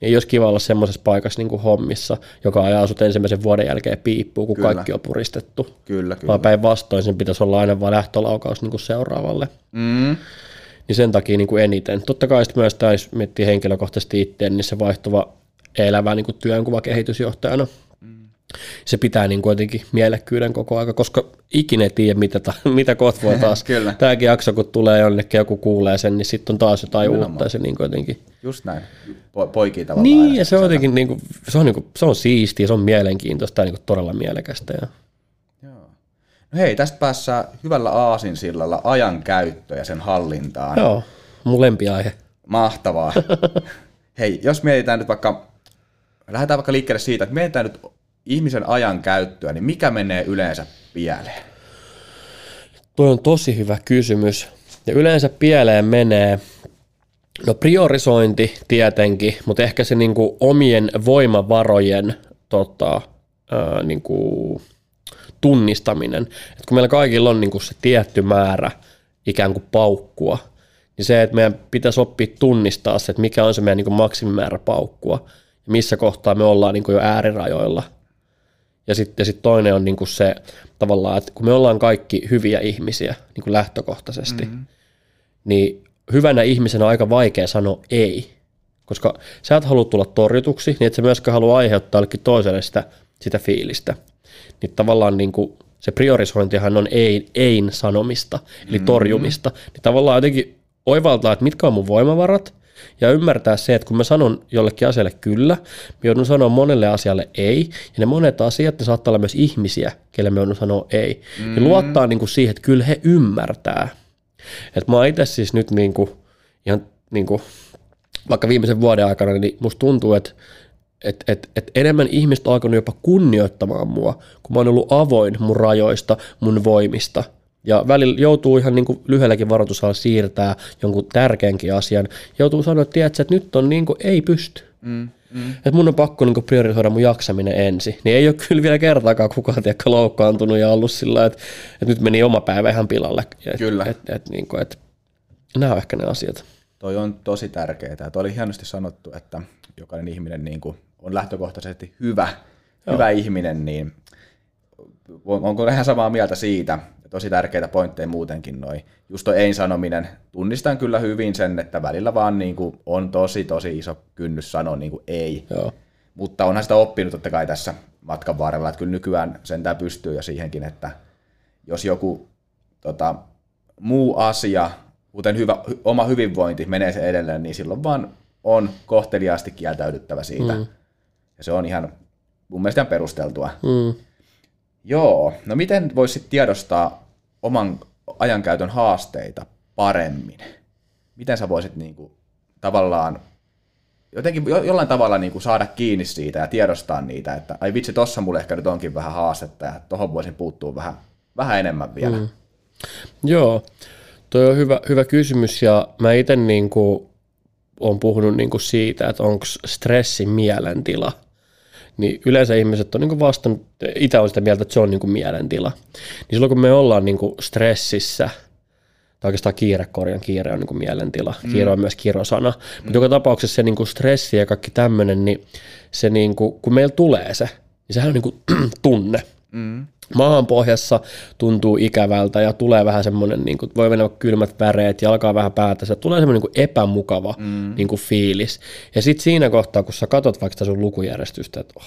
Niin ei olisi kiva olla semmoisessa paikassa niin kuin hommissa, joka ajaa sut ensimmäisen vuoden jälkeen piippuun, kun kyllä. kaikki on puristettu. Kyllä, kyllä. Vaan päinvastoin sen pitäisi olla aina vaan lähtölaukaus niin kuin seuraavalle. Mm. Niin sen takia niin kuin eniten. Totta kai sitten myös taisi miettiä henkilökohtaisesti itteen, niin se vaihtuva elävä niin kuin työnkuva kehitysjohtajana. Mm. Se pitää niin kuin jotenkin mielekkyyden koko aika, koska ikinä ei tiedä, mitä, ta- mitä kohta voi taas. Tämäkin jakso, kun tulee jonnekin, joku kuulee sen, niin sitten on taas jotain Nimenomaan. uutta. Se niin kuin jotenkin. Just näin. Po- poikii tavallaan. Niin, ja se on jotenkin, niin kuin, se, on, niin kuin, se on siistiä, se on mielenkiintoista ja niin kuin todella mielekästä. Ja. Joo. No hei, tästä päässään hyvällä aasinsillalla ajankäyttö ja sen hallintaan. Joo, mun lempiaihe. Mahtavaa. Hei, jos mietitään nyt vaikka, lähdetään vaikka liikkeelle siitä, että mietitään nyt ihmisen ajankäyttöä, niin mikä menee yleensä pieleen? Tuo on tosi hyvä kysymys. Ja yleensä pieleen menee... No priorisointi tietenkin, mutta ehkä se niinku omien voimavarojen tota, ää, niinku tunnistaminen. Et kun meillä kaikilla on niinku se tietty määrä ikään kuin paukkua, niin se, että meidän pitäisi oppia tunnistaa se, että mikä on se meidän niinku maksimimäärä paukkua, ja missä kohtaa me ollaan niinku jo äärirajoilla. Ja sitten sit toinen on niinku se tavallaan, että kun me ollaan kaikki hyviä ihmisiä niinku lähtökohtaisesti, mm-hmm. niin hyvänä ihmisenä on aika vaikea sanoa ei, koska sä et halua tulla torjutuksi, niin et sä myöskään halua aiheuttaa jollekin toiselle sitä, sitä fiilistä. Niin tavallaan niin kuin se priorisointihan on ei, ein sanomista, eli mm-hmm. torjumista. Niin tavallaan jotenkin oivaltaa, että mitkä on mun voimavarat, ja ymmärtää se, että kun mä sanon jollekin asialle kyllä, mä joudun sanoa monelle asialle ei, ja ne monet asiat, ne saattaa olla myös ihmisiä, kelle mä joudun sanoa ei. Mm-hmm. Ja luottaa niin kuin siihen, että kyllä he ymmärtää. Et mä oon itse siis nyt niinku, ihan niinku, vaikka viimeisen vuoden aikana, niin musta tuntuu, että et, et, et enemmän ihmiset on alkanut jopa kunnioittamaan mua, kun mä oon ollut avoin mun rajoista, mun voimista Ja välillä joutuu ihan niin kuin lyhyelläkin varoitusajalla siirtää jonkun tärkeänkin asian. Joutuu sanoa, että, tiedätkö, että nyt on niin kuin, ei pysty. Mm, mm. Että mun on pakko niin kuin priorisoida mun jaksaminen ensin. Niin ei ole kyllä vielä kertaakaan kukaan tiedäkö loukkaantunut ja ollut sillä, että, että nyt meni oma päivä ihan pilalle. Et, kyllä. Et, et, et, niin kuin, et, nämä on ehkä ne asiat. Toi on tosi tärkeää. Toi oli hienosti sanottu, että jokainen ihminen niin kuin on lähtökohtaisesti hyvä, hyvä ihminen, niin onko ihan samaa mieltä siitä? Tosi tärkeitä pointteja muutenkin noi. Just toi ei-sanominen. Tunnistan kyllä hyvin sen, että välillä vaan niin kuin on tosi tosi iso kynnys sanoa niin kuin ei. Joo. Mutta onhan sitä oppinut totta kai tässä matkan varrella, että kyllä nykyään sentään pystyy jo siihenkin, että jos joku tota, muu asia, kuten hyvä, oma hyvinvointi menee se edelleen, niin silloin vaan on kohteliaasti kieltäydyttävä siitä. Mm. Ja se on ihan mun mielestä ihan perusteltua. Mm. Joo, no miten voisit tiedostaa oman ajankäytön haasteita paremmin? Miten sä voisit niinku tavallaan, jotenkin jollain tavalla niinku saada kiinni siitä ja tiedostaa niitä, että ai vitsi, tossa mulle ehkä nyt onkin vähän haastetta ja tohon voisin puuttua vähän, vähän enemmän vielä. Mm. Joo, toi on hyvä, hyvä kysymys ja mä ite niinku oon puhunut niinku siitä, että onko stressi mielentila. Niin yleensä ihmiset on niin vastannut, itse on sitä mieltä, että se on niin mielentila. Niin silloin kun me ollaan niin stressissä, tai oikeastaan kiirekorjan kiire on niin mielentila, mm. kiire on myös kirosana, mm. mutta joka tapauksessa se niin stressi ja kaikki tämmöinen, niin, se niin kuin, kun meillä tulee se, niin sehän on niin kuin tunne. Mm. Maahan pohjassa tuntuu ikävältä ja tulee vähän semmoinen, niin kuin, voi mennä kylmät väreet ja alkaa vähän päätä. Se tulee semmoinen niin kuin epämukava mm. niin kuin fiilis. Ja sitten siinä kohtaa, kun sä katot vaikka sitä sun lukujärjestystä, että oh,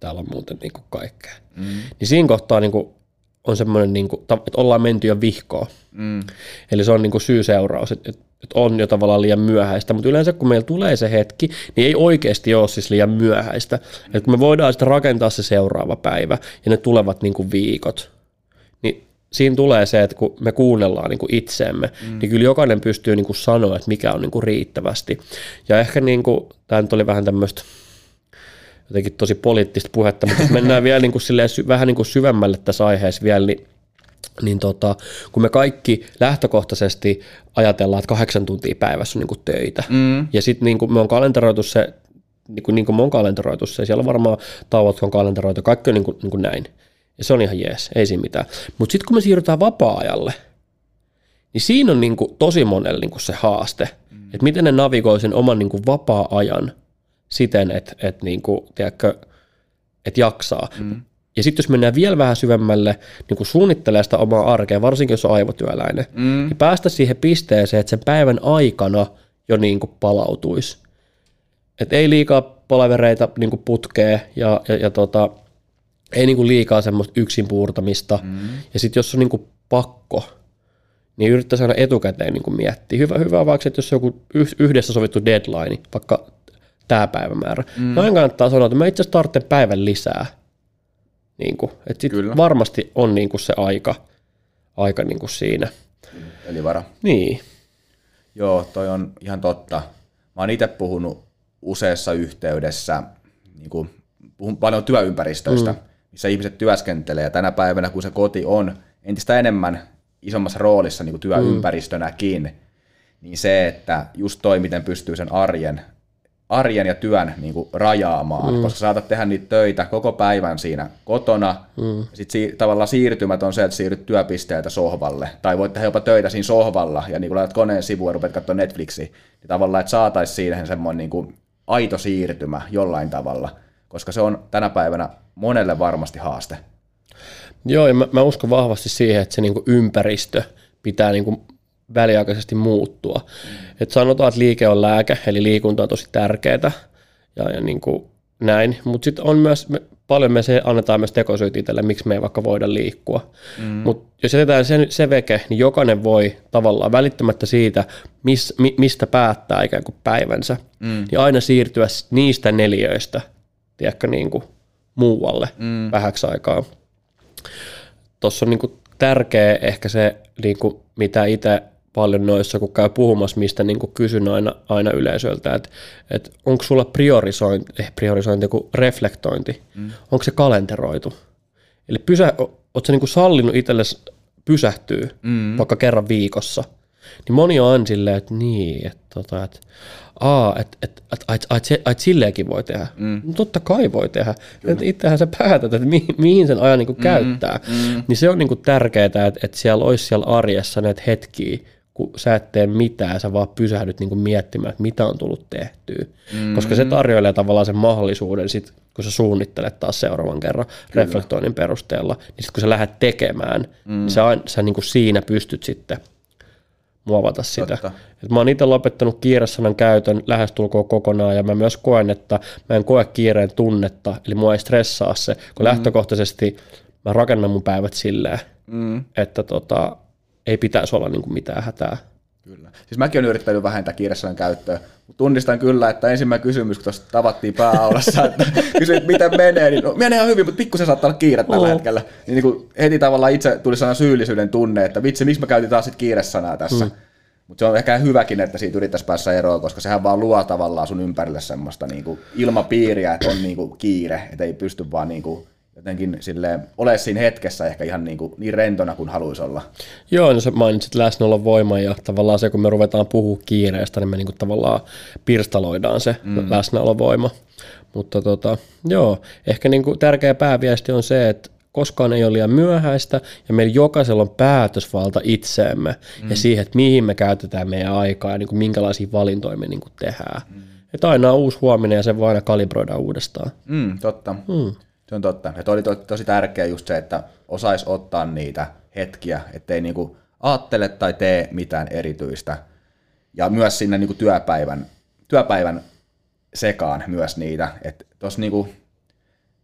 täällä on muuten niin kuin kaikkea. Mm. Niin siinä kohtaa niin kuin, on semmoinen, niin kuin, että ollaan menty jo vihkoon. Mm. Eli se on niin kuin syy-seuraus, että, että on jo tavallaan liian myöhäistä. Mutta yleensä kun meillä tulee se hetki, niin ei oikeasti ole siis liian myöhäistä. Mm. Et kun me voidaan sitten rakentaa se seuraava päivä ja ne tulevat niin kuin viikot, niin siinä tulee se, että kun me kuunnellaan niin kuin itseemme, mm. niin kyllä jokainen pystyy niin kuin sanoa, että mikä on niin kuin riittävästi. Ja ehkä niin kuin, tämä nyt oli vähän tämmöistä jotenkin tosi poliittista puhetta, mutta jos mennään vielä niin kuin silleen, vähän niin kuin syvemmälle tässä aiheessa vielä, niin, niin tota, kun me kaikki lähtökohtaisesti ajatellaan, että kahdeksan tuntia päivässä on niin kuin töitä, mm. ja sitten niin me on kalenteroitu se, niin kuin, niin kuin me on kalenteroitu se, siellä on varmaan tauot, on kalenteroitu, kaikki on niin kuin, niin kuin näin, ja se on ihan jees, ei siinä mitään. Mutta sitten kun me siirrytään vapaa-ajalle, niin siinä on niin kuin tosi monelle niin kuin se haaste, mm. että miten ne navigoi sen oman niin kuin vapaa-ajan, siten, että et niinku, tiedätkö, et jaksaa. Mm. Ja sitten jos mennään vielä vähän syvemmälle, niinku suunnittelee sitä omaa arkea, varsinkin jos on aivotyöläinen, mm. niin päästä siihen pisteeseen, että sen päivän aikana jo niinku palautuisi. Et ei liikaa palavereita niinku putkea ja, ja, ja tota, ei niinku liikaa semmoista yksin puurtamista. Mm. Ja sitten jos on niinku pakko, niin yrittäisi aina etukäteen niinku miettiä. Hyvä, hyvä vaikka, että jos on joku yhdessä sovittu deadline, vaikka tämä päivämäärä. Mm. Noin kannattaa sanoa, että mä itse asiassa tarvitsen päivän lisää. Niin kuin, että sit varmasti on niin kuin se aika, aika niin kuin siinä. Eli vara. Niin. Joo, toi on ihan totta. Mä oon itse puhunut useassa yhteydessä, niin kuin, puhun paljon työympäristöistä, mm. missä ihmiset työskentelee. Ja tänä päivänä, kun se koti on entistä enemmän isommassa roolissa niin kuin työympäristönäkin, mm. niin se, että just toi, miten pystyy sen arjen arjen ja työn niin kuin rajaamaan, mm. koska saatat tehdä niitä töitä koko päivän siinä kotona. Mm. Sitten tavallaan siirtymät on se, että siirryt työpisteeltä sohvalle. Tai voit tehdä jopa töitä siinä sohvalla ja niin kuin laitat koneen sivuun ja rupeat katsoa Netflixiä. Ja tavallaan, että saataisiin siihen semmoinen niin kuin aito siirtymä jollain tavalla, koska se on tänä päivänä monelle varmasti haaste. Joo, ja mä, mä uskon vahvasti siihen, että se niin kuin ympäristö pitää niin kuin väliaikaisesti muuttua. Mm. Et sanotaan, että liike on lääke, eli liikunta on tosi tärkeää ja, ja niin kuin näin, mutta sitten on myös, me, paljon me se, annetaan myös tekosyyt itselle, miksi me ei vaikka voida liikkua. Mm. Mutta jos jätetään sen, se veke, niin jokainen voi tavallaan välittämättä siitä, mis, mi, mistä päättää ikään kuin päivänsä, mm. niin aina siirtyä niistä neliöistä, tiedätkö, niin kuin muualle mm. vähäksi aikaa. Tuossa on niin kuin tärkeä ehkä se, niin kuin, mitä itse paljon noissa, kun käy puhumassa, mistä niin kuin kysyn aina, aina yleisöltä, että, että onko sulla priorisointi, eh, priorisointi kuin reflektointi, mm. onko se kalenteroitu? Eli pysä, ootko sä niin kuin sallinut itsellesi pysähtyy mm. vaikka kerran viikossa, niin moni on silleen, että niin, että tota, et, aa, että et, et, et, et, et, et silleenkin voi tehdä. Mm. No totta kai voi tehdä. Itsehän sä päätät, että mi, mihin sen ajan niinku mm. käyttää. Mm. Niin se on niinku tärkeää, että et siellä olisi siellä arjessa näitä hetkiä, kun sä et tee mitään, sä vaan pysähdyt niinku miettimään, että mitä on tullut tehtyä. Mm. Koska se tarjoilee tavallaan sen mahdollisuuden, sit, kun sä suunnittelet taas seuraavan kerran Kyllä. reflektoinnin perusteella, niin sit kun sä lähdet tekemään, mm. niin sä, sä niinku siinä pystyt sitten muovata sitä. Et mä oon itse lopettanut kiiresanan käytön lähestulkoon kokonaan, ja mä myös koen, että mä en koe kiireen tunnetta, eli mua ei stressaa se, kun mm. lähtökohtaisesti mä rakennan mun päivät silleen, mm. että tota, ei pitäisi olla niinku mitään hätää. Kyllä. Siis mäkin olen yrittänyt vähentää kiiresanan käyttöä, mutta tunnistan kyllä, että ensimmäinen kysymys, kun tuossa tavattiin pääaulassa, että kysyit, miten menee, niin no, menee ihan hyvin, mutta pikkusen saattaa olla kiire tällä oh. hetkellä. Niin, niin kuin heti tavallaan itse tuli sellainen syyllisyyden tunne, että vitsi, miksi mä käytin taas sit kiiresanaa tässä. Mm. Mutta se on ehkä hyväkin, että siitä yrittäisi päästä eroon, koska sehän vaan luo tavallaan sun ympärille semmoista niin kuin ilmapiiriä, että on niin kuin kiire, että ei pysty vaan niin kuin jotenkin silleen, ole siinä hetkessä ehkä ihan niin, kuin, niin rentona kuin haluaisi olla. Joo, no sä mainitsit läsnäolon voiman ja tavallaan se, kun me ruvetaan puhumaan kiireestä, niin me niin kuin tavallaan pirstaloidaan se mm. läsnäolon voima. Mutta tota, joo, ehkä niin kuin tärkeä pääviesti on se, että koskaan ei ole liian myöhäistä ja meillä jokaisella on päätösvalta itseemme mm. ja siihen, että mihin me käytetään meidän aikaa ja niin kuin minkälaisia valintoja me niin kuin tehdään. Mm. Että aina on uusi huominen ja sen voi aina kalibroida uudestaan. Mm, totta. Mm. Se on totta. Ja toi oli to, tosi tärkeä just se, että osaisi ottaa niitä hetkiä, ettei niinku aattele tai tee mitään erityistä. Ja myös sinne niinku työpäivän, työpäivän sekaan myös niitä. Että tuossa niinku,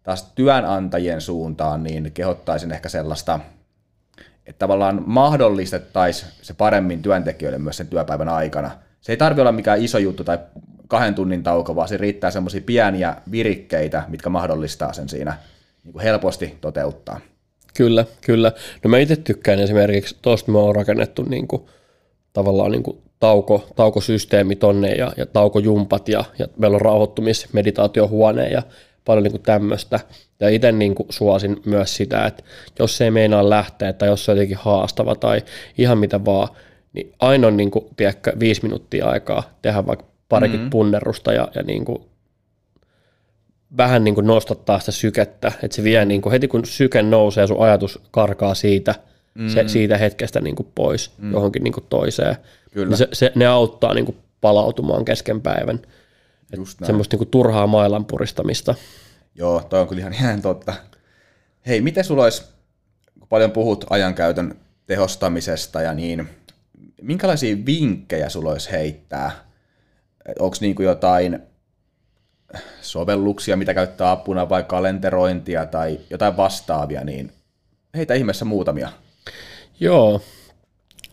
taas työnantajien suuntaan niin kehottaisin ehkä sellaista, että tavallaan mahdollistettaisiin se paremmin työntekijöille myös sen työpäivän aikana. Se ei tarvitse olla mikään iso juttu tai kahden tunnin tauko, vaan se riittää semmoisia pieniä virikkeitä, mitkä mahdollistaa sen siinä niin kuin helposti toteuttaa. Kyllä, kyllä. No mä itse tykkään esimerkiksi, tuosta me on rakennettu niin kuin, tavallaan niin kuin tauko, taukosysteemi tonne ja, ja taukojumpat ja, ja meillä on rauhoittumismeditaatiohuone ja paljon niin kuin tämmöistä. Ja itse niin kuin suosin myös sitä, että jos ei meinaa lähteä tai jos se on jotenkin haastava tai ihan mitä vaan, niin aina on niin kuin, tiedäkö, viisi minuuttia aikaa tehdä vaikka parikin mm-hmm. punnerusta ja, ja niin kuin vähän niin kuin nostattaa sitä sykettä, että se vie niin kuin, heti kun syke nousee, sun ajatus karkaa siitä, mm-hmm. se, siitä hetkestä niin kuin pois mm-hmm. johonkin niin kuin toiseen. Kyllä. Niin se, se, ne auttaa niin kuin palautumaan kesken päivän. Semmoista niin kuin turhaa mailan puristamista. Joo, toi on kyllä ihan, ihan totta. Hei, miten sulla olisi, kun paljon puhut ajankäytön tehostamisesta ja niin, minkälaisia vinkkejä sulla olisi heittää? Onko niinku jotain sovelluksia, mitä käyttää apuna, vai kalenterointia tai jotain vastaavia, niin heitä ihmeessä muutamia. Joo.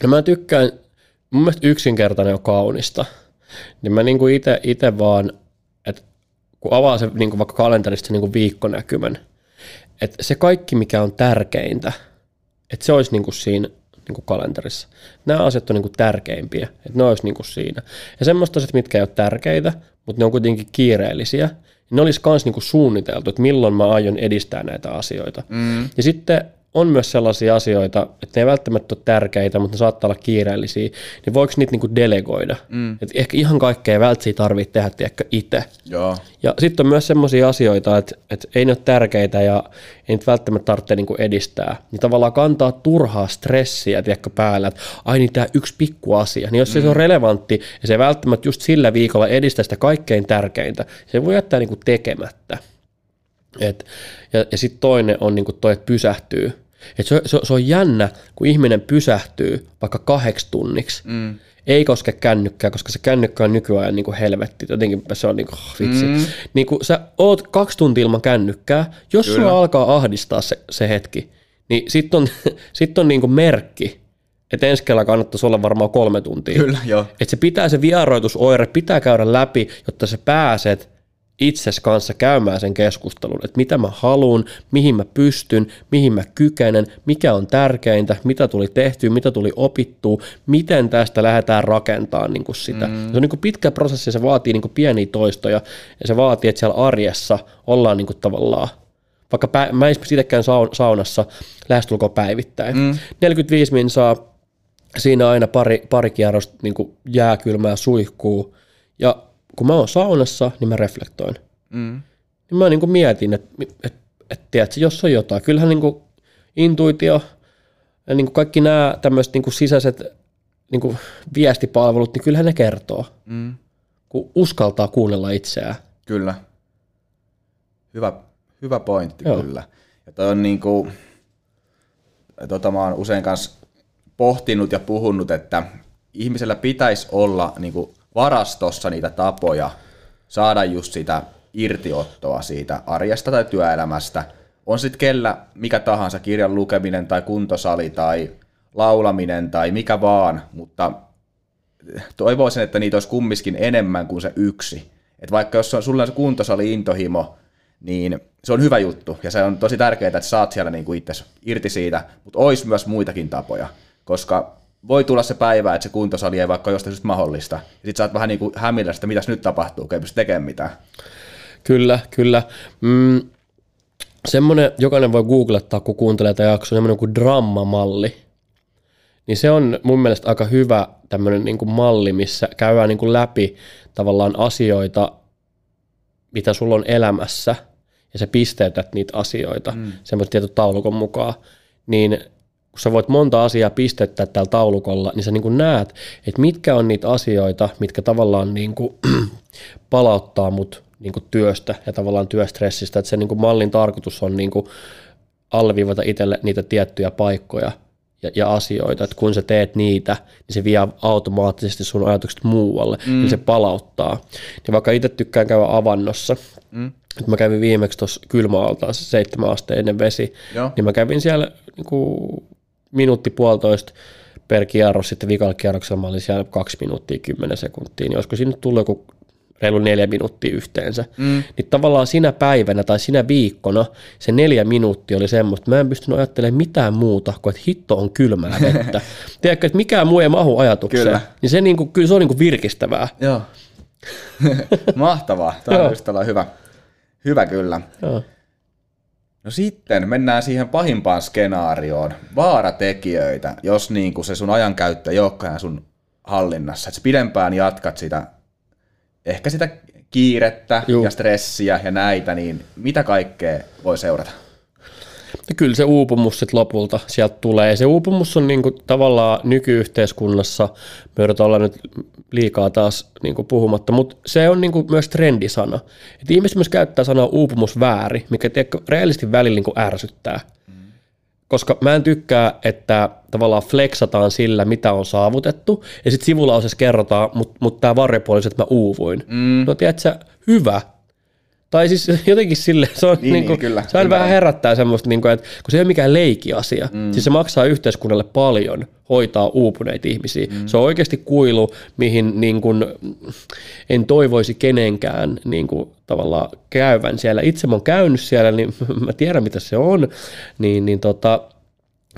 No mä tykkään, mun mielestä yksinkertainen on kaunista. Niin mä niinku ite, ite vaan, että kun avaa se niinku vaikka kalenterista se niinku viikkonäkymän, että se kaikki, mikä on tärkeintä, että se olisi niinku siinä niin kuin kalenterissa. Nämä asiat on niin kuin tärkeimpiä, että ne olisi niin kuin siinä. Ja semmoista asiat, mitkä ei ole tärkeitä, mutta ne on kuitenkin kiireellisiä, ne olisi myös niin kuin suunniteltu, että milloin mä aion edistää näitä asioita. Mm. Ja sitten on myös sellaisia asioita, että ne ei välttämättä ole tärkeitä, mutta ne saattaa olla kiireellisiä, niin voiko niitä niin kuin delegoida? Mm. Et ehkä ihan kaikkea välttämättä tarvitse tehdä tiedäkö, itse. Joo. Ja sitten on myös sellaisia asioita, että, että ei ne ole tärkeitä ja ei niitä välttämättä tarvitse niin kuin edistää. Niin tavallaan kantaa turhaa stressiä tiedäkö, päällä, että ai niin tämä yksi pikku asia. Niin jos mm. se on relevantti ja se ei välttämättä just sillä viikolla edistä sitä kaikkein tärkeintä, se voi jättää niin kuin tekemättä. Et, ja ja sitten toinen on niin kuin toi, että pysähtyy. Et se, se, se on jännä, kun ihminen pysähtyy vaikka kahdeksi tunniksi. Mm. Ei koske kännykkää, koska se kännykkä on nykyään niin kuin helvetti. Jotenkin se on niin kuin, oh, vitsi. Mm. Niin kuin sä oot kaksi tuntia ilman kännykkää, jos Kyllä. sua alkaa ahdistaa se, se hetki, niin sitten on, sit on niin kuin merkki, että ensi kerralla kannattaisi olla varmaan kolme tuntia. Kyllä, joo. Et se pitää se vieroitusoire, pitää käydä läpi, jotta sä pääset itses kanssa käymään sen keskustelun, että mitä mä haluun, mihin mä pystyn, mihin mä kykenen, mikä on tärkeintä, mitä tuli tehtyä, mitä tuli opittua, miten tästä lähdetään rakentamaan niin kuin sitä. Mm. Se on niin kuin pitkä prosessi, se vaatii niin kuin pieniä toistoja ja se vaatii, että siellä arjessa ollaan niin kuin tavallaan, vaikka pä- mä en itsekään saunassa lähestulkoon päivittäin. Mm. neljäkymmentäviisi min saa siinä aina pari, pari kierrosta niin jääkylmää suihkuu. Ja kun mä oon saunassa, niin mä reflektoin. Mm. Niin mä niin mietin, että et, et, tiedätkö, jos on jotain. Kyllähän niin intuitio ja niin kaikki nämä tämmöiset niin sisäiset niin viestipalvelut, niin kyllähän ne kertoo. Mm. Kun uskaltaa kuunnella itseään. Kyllä. Hyvä, hyvä pointti. Joo. Kyllä. Ja toi on niin kuin, tota mä oon usein kanssa pohtinut ja puhunut, että ihmisellä pitäisi olla niin kuin varastossa niitä tapoja saada just sitä irtiottoa siitä arjesta tai työelämästä. On sitten kellä mikä tahansa, kirjan lukeminen tai kuntosali tai laulaminen tai mikä vaan, mutta toivoisin, että niitä olisi kumminkin enemmän kuin se yksi. Et vaikka jos on, sulla on se kuntosali-intohimo, niin se on hyvä juttu ja se on tosi tärkeää, että saat siellä niinku itsesi irti siitä, mutta olisi myös muitakin tapoja, koska voi tulla se päivä, että se kuntosali ei vaikka jostain syystä mahdollista. Sitten sä oot vähän niin kuin hämillä sitä, mitäs nyt tapahtuu, kun ei pysty tekemään mitään. Kyllä, kyllä. Mm, semmoinen, jokainen voi googlettaa, kun kuuntelee tätä jaksoa, semmoinen kuin drammamalli. Niin se on mun mielestä aika hyvä tämmöinen niin kuin malli, missä käydään niin kuin läpi tavallaan asioita, mitä sulla on elämässä, ja sä pisteytät niitä asioita mm. semmoisen tietyn taulukon mukaan, niin kun sä voit monta asiaa pisteyttää tällä taulukolla, niin sä niin kuin näet, että mitkä on niitä asioita, mitkä tavallaan niin kuin palauttaa mut niin kuin työstä ja tavallaan työstressistä, että se niin kuin mallin tarkoitus on niin kuin alviivata itselle niitä tiettyjä paikkoja ja, ja asioita, että kun sä teet niitä, niin se vie automaattisesti sun ajatukset muualle, mm. niin se palauttaa. Ja vaikka itse tykkään käydä avannossa, mm. että mä kävin viimeksi tuossa kylmäaltaassa seitsemän asteinen vesi, Joo. niin mä kävin siellä niin kuin minuutti puolitoista per kierros, sitten vikalla kierroksella mä olin siellä kaksi minuuttia, kymmenen sekuntia, niin olisiko siinä nyt tullut joku reilu neljä minuuttia yhteensä. Mm. Niin tavallaan sinä päivänä tai sinä viikkona se neljä minuuttia oli semmoista, mä en pystynyt ajattelemaan mitään muuta kuin, että hitto on kylmää vettä. Tiedätkö, että mikään muu ei mahu ajatukseen. Kyllä. Niin se, niin kuin, kyllä se on niin kuin virkistävää. Joo. Mahtavaa. Tämä on just hyvä. Hyvä kyllä. Joo. No sitten mennään siihen pahimpaan skenaarioon. Vaaratekijöitä, jos niin kuin se sun ajankäyttö ei olekaan sun hallinnassa. Että pidempään jatkat sitä, ehkä sitä kiirettä Juh. ja stressiä ja näitä, niin mitä kaikkea voi seurata? No kyllä se uupumus sitten lopulta sieltä tulee. Se uupumus on niinku tavallaan nykyyhteiskunnassa, me yritetään olla nyt liikaa taas niinku puhumatta, mutta se on niinku myös trendisana. Et ihmiset myös käyttää sanaa uupumus väärin, mikä reellisesti välillä niinku ärsyttää. Mm. Koska mä en tykkää, että tavallaan flexataan sillä, mitä on saavutettu, ja sitten sivulauseessa kerrotaan, mutta mut tämä varjopuoli on, että mä uuvuin. Mm. No tiedätkö, hyvä. Tai siis jotenkin sille, se on, niin, niin kuin, kyllä, se on vähän herättää semmoista, niin kuin, että kun se ei ole mikään leikiasia, mm. siis se maksaa yhteiskunnalle paljon hoitaa uupuneita ihmisiä. Mm. Se on oikeasti kuilu, mihin niin kuin, en toivoisi kenenkään niin kuin, tavallaan käyvän siellä. Itse mä oon käynyt siellä, niin mä tiedän mitä se on, niin, niin tota,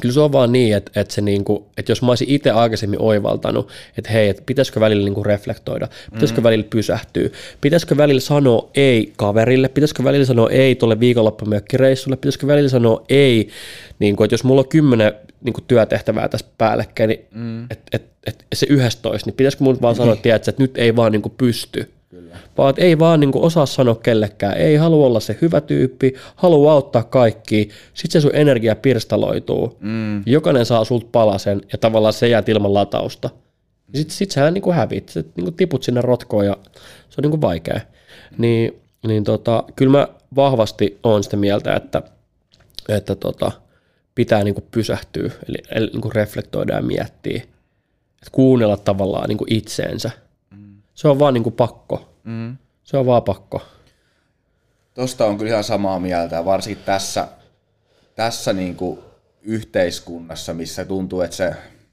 kyllä se on vaan niin, että, että, se niin kuin, että jos mä olisin itse aikaisemmin oivaltanut, että hei, että pitäisikö välillä niin kuin reflektoida, pitäisikö mm. välillä pysähtyä, pitäisikö välillä sanoa ei kaverille, pitäisikö välillä sanoa ei tuolle viikonloppumökkireissulle, pitäisikö välillä sanoa ei, niin kuin, että jos mulla on kymmenen niin kuin työtehtävää tässä päällekkäin, niin mm. et, et, et, se yhdestoista, niin pitäisikö mun vaan sanoa, tiedätkö, että nyt ei vaan niin kuin pysty. Kyllä. Vaan että ei vaan niin kuin osaa sanoa kellekään, ei halua olla se hyvä tyyppi, halua auttaa kaikkia, sitten se sun energia pirstaloituu, mm. jokainen saa sulta palasen ja tavallaan se jää ilman latausta. Sitten sit sä niin kuin hävit, sä niin kuin tiput sinne rotkoon ja se on niin kuin vaikea. Niin, niin tota, kyllä mä vahvasti oon sitä mieltä, että, että tota, pitää niin kuin pysähtyä, eli, eli niin kuin reflektoida ja miettiä, että kuunnella tavallaan niin kuin itseensä. Se on vaan niinku pakko. Mm. Se on vaan pakko. Tuosta on kyllä ihan samaa mieltä, varsinkin tässä, tässä niinku yhteiskunnassa, missä tuntuu, että se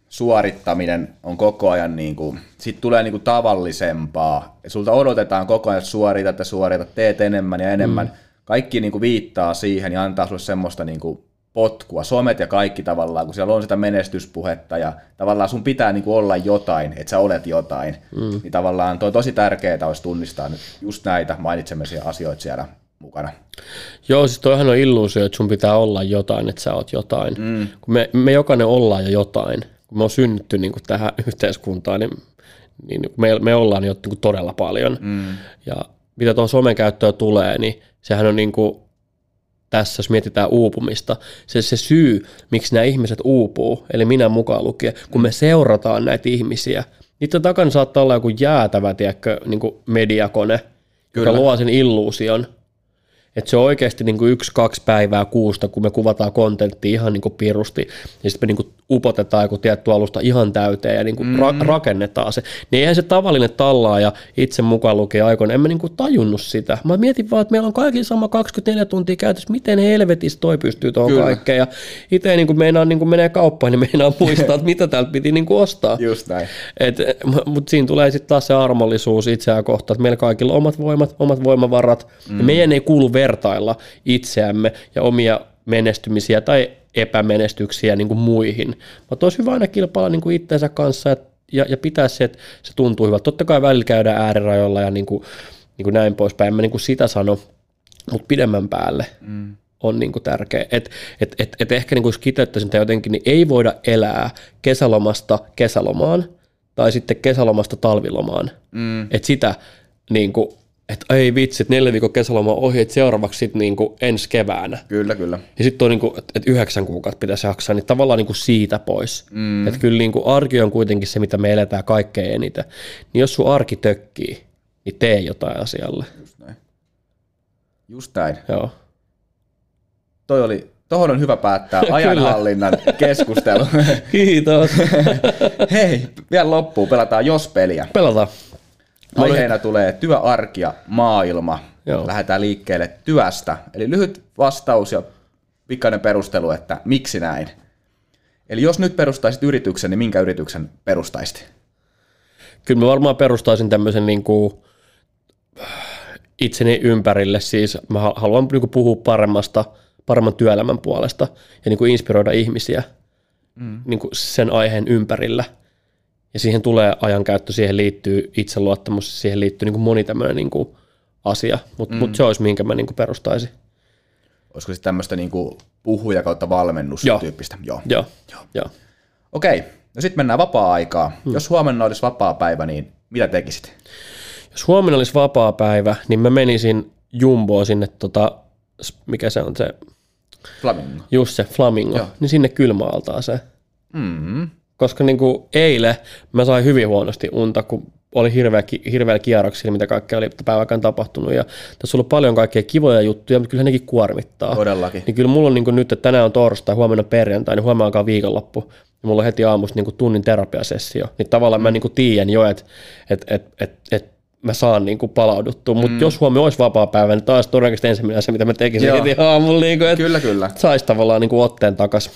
suorittaminen on koko ajan, niinku, sit tulee niinku tavallisempaa. Et sulta odotetaan koko ajan, että suoritat ja suoritat, teet enemmän ja enemmän. Mm. Kaikki niinku viittaa siihen ja antaa sulle semmoista niinku potkua, somet ja kaikki tavallaan, kun siellä on sitä menestyspuhetta ja tavallaan sun pitää niin kuin olla jotain, että sä olet jotain, mm. niin tavallaan toi tosi tärkeää olisi tunnistaa nyt just näitä mainitsemisia asioita siellä mukana. Joo, siis toihan on illuusio, että sun pitää olla jotain, että sä oot jotain. Mm. Kun me, me jokainen ollaan jo jotain. Kun me on synnytty niin kuin tähän yhteiskuntaan, niin, niin me, me ollaan jo niin kuin todella paljon. Mm. Ja mitä tuohon somen käyttöön tulee, niin sehän on niin kuin tässä, jos mietitään uupumista, se, se syy, miksi nämä ihmiset uupuu, eli minä mukaan lukien, kun me seurataan näitä ihmisiä, niiden takana saattaa olla joku jäätävä tiedätkö, niin kuin mediakone, kyllä, joka luo sen illuusion, että se on oikeasti niin kuin yksi, kaksi päivää kuusta, kun me kuvataan kontenttia ihan niin kuin pirusti, ja sitten me niin kuin upotetaan joku tietty alusta ihan täyteen ja niin kuin mm. ra- rakennetaan se. Niin eihän se tavallinen tallaaja itse mukaan lukien aikoina, en mä niin kuin tajunnut sitä. Mä mietin vaan, että meillä on kaikki sama kaksikymmentäneljä tuntia käytössä, miten helvetissä toi pystyy tuohon kaikkeen. Ja itse niin kuin meinaan niin kuin menee kauppaan, niin meinaan muistaa, että mitä täältä piti niin kuin ostaa. Just näin. Mutta siinä tulee sitten taas se armollisuus itseään kohtaan, että meillä kaikilla on omat voimat, omat voimavarat, mm. ja meidän ei kuulu vertailla itseämme ja omia menestymisiä tai epämenestyksiä niin kuin muihin. Mutta olisi hyvä aina kilpailla niin kuin itsensä kanssa ja, ja pitää se, että se tuntuu hyvältä. Totta kai välillä käydään äärirajoilla ja niin kuin, niin kuin näin poispäin. En mä niin kuin sitä sano, mutta pidemmän päälle mm. on niin kuin tärkeä. Et, et, et, et ehkä niin kuin jos kiteyttäisin tai jotenkin, niin ei voida elää kesälomasta kesälomaan tai sitten kesälomasta talvilomaan. Mm. Että sitä niin kuin että ei vitsi, että neljä viikon kesäloma on ohi, että seuraavaksi sitten niinku ensi keväänä. Kyllä, kyllä. Ja sitten on, niinku, että et yhdeksän kuukautta pitäisi jaksaa, niin tavallaan niinku siitä pois. Mm. Että kyllä niinku arki on kuitenkin se, mitä me eletään kaikkein eniten. Niin jos sun arki tökkii, niin tee jotain asialle. Just näin. Just näin. Joo. Toi oli, tohon on hyvä päättää ajanhallinnan keskustelu. Kiitos. Hei, vielä loppuun pelataan jos-peliä. Pelataan. Aiheena tulee työarki ja maailma. Joo. Lähdetään liikkeelle työstä. Eli lyhyt vastaus ja pikainen perustelu, että miksi näin. Eli jos nyt perustaisit yrityksen, niin minkä yrityksen perustaisit? Kyllä mä varmaan perustaisin tämmöisen niin kuin itseni ympärille. Siis mä haluan niin kuin puhua paremmasta, paremman työelämän puolesta ja niin kuin inspiroida ihmisiä mm. niin kuin sen aiheen ympärillä. Ja siihen tulee ajankäyttö, siihen liittyy itseluottamus, siihen liittyy niin kuin moni tämmöinen niin kuin asia, mutta mm. mut se olisi minkä mä niin kuin perustaisin. Olisiko sitten tämmöistä niin kuin puhuja kautta valmennus tyyppistä? Joo. Joo. Joo. Joo. Okei, no sitten mennään vapaa-aikaa. Hmm. Jos huomenna olisi vapaa-päivä, niin mitä tekisit? Jos huomenna olisi vapaa-päivä, niin mä menisin Jumboon sinne, tota, mikä se on se? Flamingo. Just se, Flamingo. Joo. Niin sinne kylmäaltaaseen. Mhm. Koska niin kuin eilen mä sain hyvin huonosti unta, kun oli hirveä, hirveä kierroksilla, mitä kaikkea oli päivän aikana tapahtunut. Ja tässä on ollut paljon kaikkea kivoja juttuja, mutta kyllä nekin kuormittaa. Todellakin. Niin kyllä mulla on niin kuin nyt, että tänään on torstai, huomenna perjantai, niin huomenna alkaa viikonloppu. Ja mulla on heti aamusta niin kuin tunnin terapiasessio. Niin tavallaan mä niin kuin tiedän jo, että et, et, et, et mä saan niin kuin palauduttua. Mutta mm. jos huomenna olisi vapaapäivä, niin taas todennäköisesti ensimmäinen asia, mitä mä tekisin heti aamulla. Niin kuin, kyllä, kyllä. Saisi tavallaan niin kuin otteen takaisin.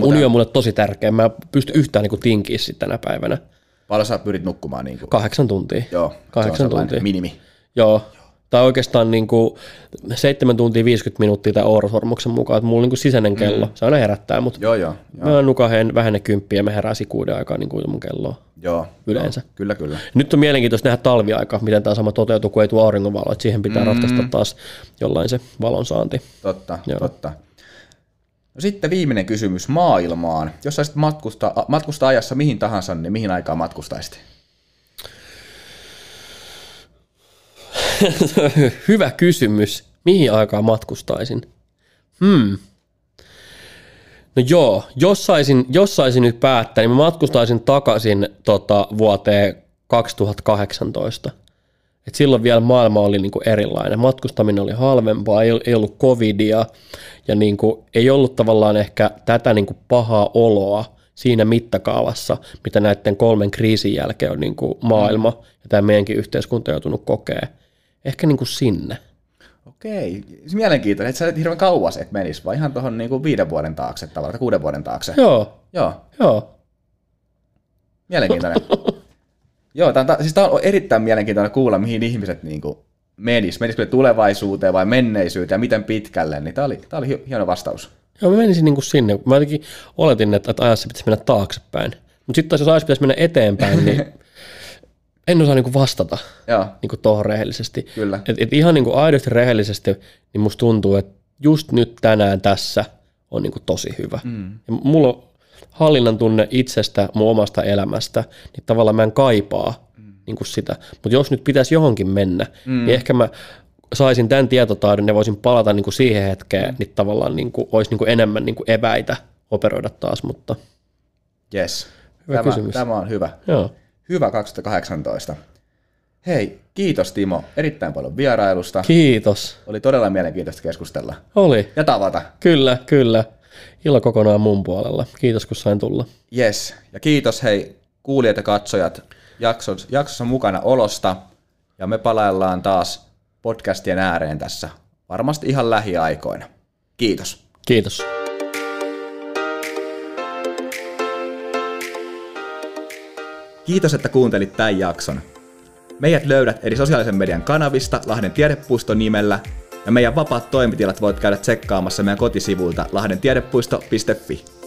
Uni on mulle tosi tärkeä. Mä en pysty yhtään niin tinkiä sit tänä päivänä. Paljon sä pyrit nukkumaan? Niin kuin... Kahdeksan tuntia. Joo, Kahdeksan se on tuntia. Minimi. Joo. Joo. Tai oikeastaan niin kuin seitsemän tuntia viisikymmentä minuuttia tai Oorosormuksen mukaan. Että mulla on niin kuin sisäinen kello. Mm. Se aina herättää mut. Joo, joo. joo. Mä nukaheen vähän ne kymppiä ja mä heräsin kuuden aikaa niin kuin mun kelloa. Joo. Yleensä. Joo. Kyllä, kyllä. Nyt on mielenkiintoista nähdä talviaika, miten tämä sama toteutuu, kun ei tule auringonvaloa. Et siihen pitää mm. ratkaista taas jollain se valonsaanti. Totta, joo. totta. No sitten viimeinen kysymys maailmaan. Jos saisit matkustaa, matkustaa ajassa mihin tahansa, niin mihin aikaan matkustaisit? Hyvä kysymys. Mihin aikaan matkustaisin? Hmm. No joo, jos saisin, jos saisin nyt päättää, niin mä matkustaisin takaisin tota, vuoteen kaksituhattakahdeksantoista. Et silloin vielä maailma oli niinku erilainen. Matkustaminen oli halvempaa, ei ollut covidia ja niinku ei ollut tavallaan ehkä tätä niinku pahaa oloa siinä mittakaavassa, mitä näiden kolmen kriisin jälkeen on niinku maailma ja tämä meidänkin yhteiskunta joutunut kokea. Ehkä niinku sinne. Okei, mielenkiintoinen. Et sä et hirveän kauas et menis, vaan ihan tuohon niinku viiden vuoden taakse tavallaan, kuuden vuoden taakse. Joo. Joo. Joo. Mielenkiintoinen. Joo, tämä on, siis tämä on erittäin mielenkiintoinen kuulla, mihin ihmiset niin kuin menis. Menisikö tulevaisuuteen vai menneisyyteen ja miten pitkälle? Niin tämä, oli, tämä oli hieno vastaus. Joo, mä menisin niin kuin sinne. Mä jotenkin oletin, että ajassa pitäisi mennä taaksepäin. Mutta sitten taas jos ajassa pitäisi mennä eteenpäin, niin en osaa niinku vastata niinku tohon rehellisesti. Kyllä. Et, et ihan niinku aidosti rehellisesti, niin musta tuntuu, että just nyt tänään tässä on niinku tosi hyvä. Mm. Ja mulla on hallinnan tunne itsestä, mun omasta elämästä, niin tavallaan mä en kaipaa mm. niinku sitä. Mutta jos nyt pitäisi johonkin mennä, mm. niin ehkä mä saisin tämän tietotaidon ja voisin palata niinku siihen hetkeen, mm. niin tavallaan niinku, olisi niinku enemmän niinku eväitä operoida taas. Mutta... Yes. Hyvä tämä, kysymys. Tämä on hyvä. Joo. Hyvä kaksituhattakahdeksantoista. Hei, kiitos Timo erittäin paljon vierailusta. Kiitos. Oli todella mielenkiintoista keskustella. Oli. Ja tavata. Kyllä, kyllä. Ilo kokonaan mun puolella. Kiitos kun sain tulla. Yes. Ja kiitos hei kuulijat ja katsojat jaksossa, jaksossa mukana olosta. Ja me palaillaan taas podcastien ääreen tässä varmasti ihan lähiaikoina. Kiitos. Kiitos. Kiitos, että kuuntelit tämän jakson. Meidät löydät eri sosiaalisen median kanavista Lahden Tiedepuisto nimellä, ja meidän vapaat toimitilat voit käydä tsekkaamassa meidän kotisivuilta lahden tiedepuisto piste fi.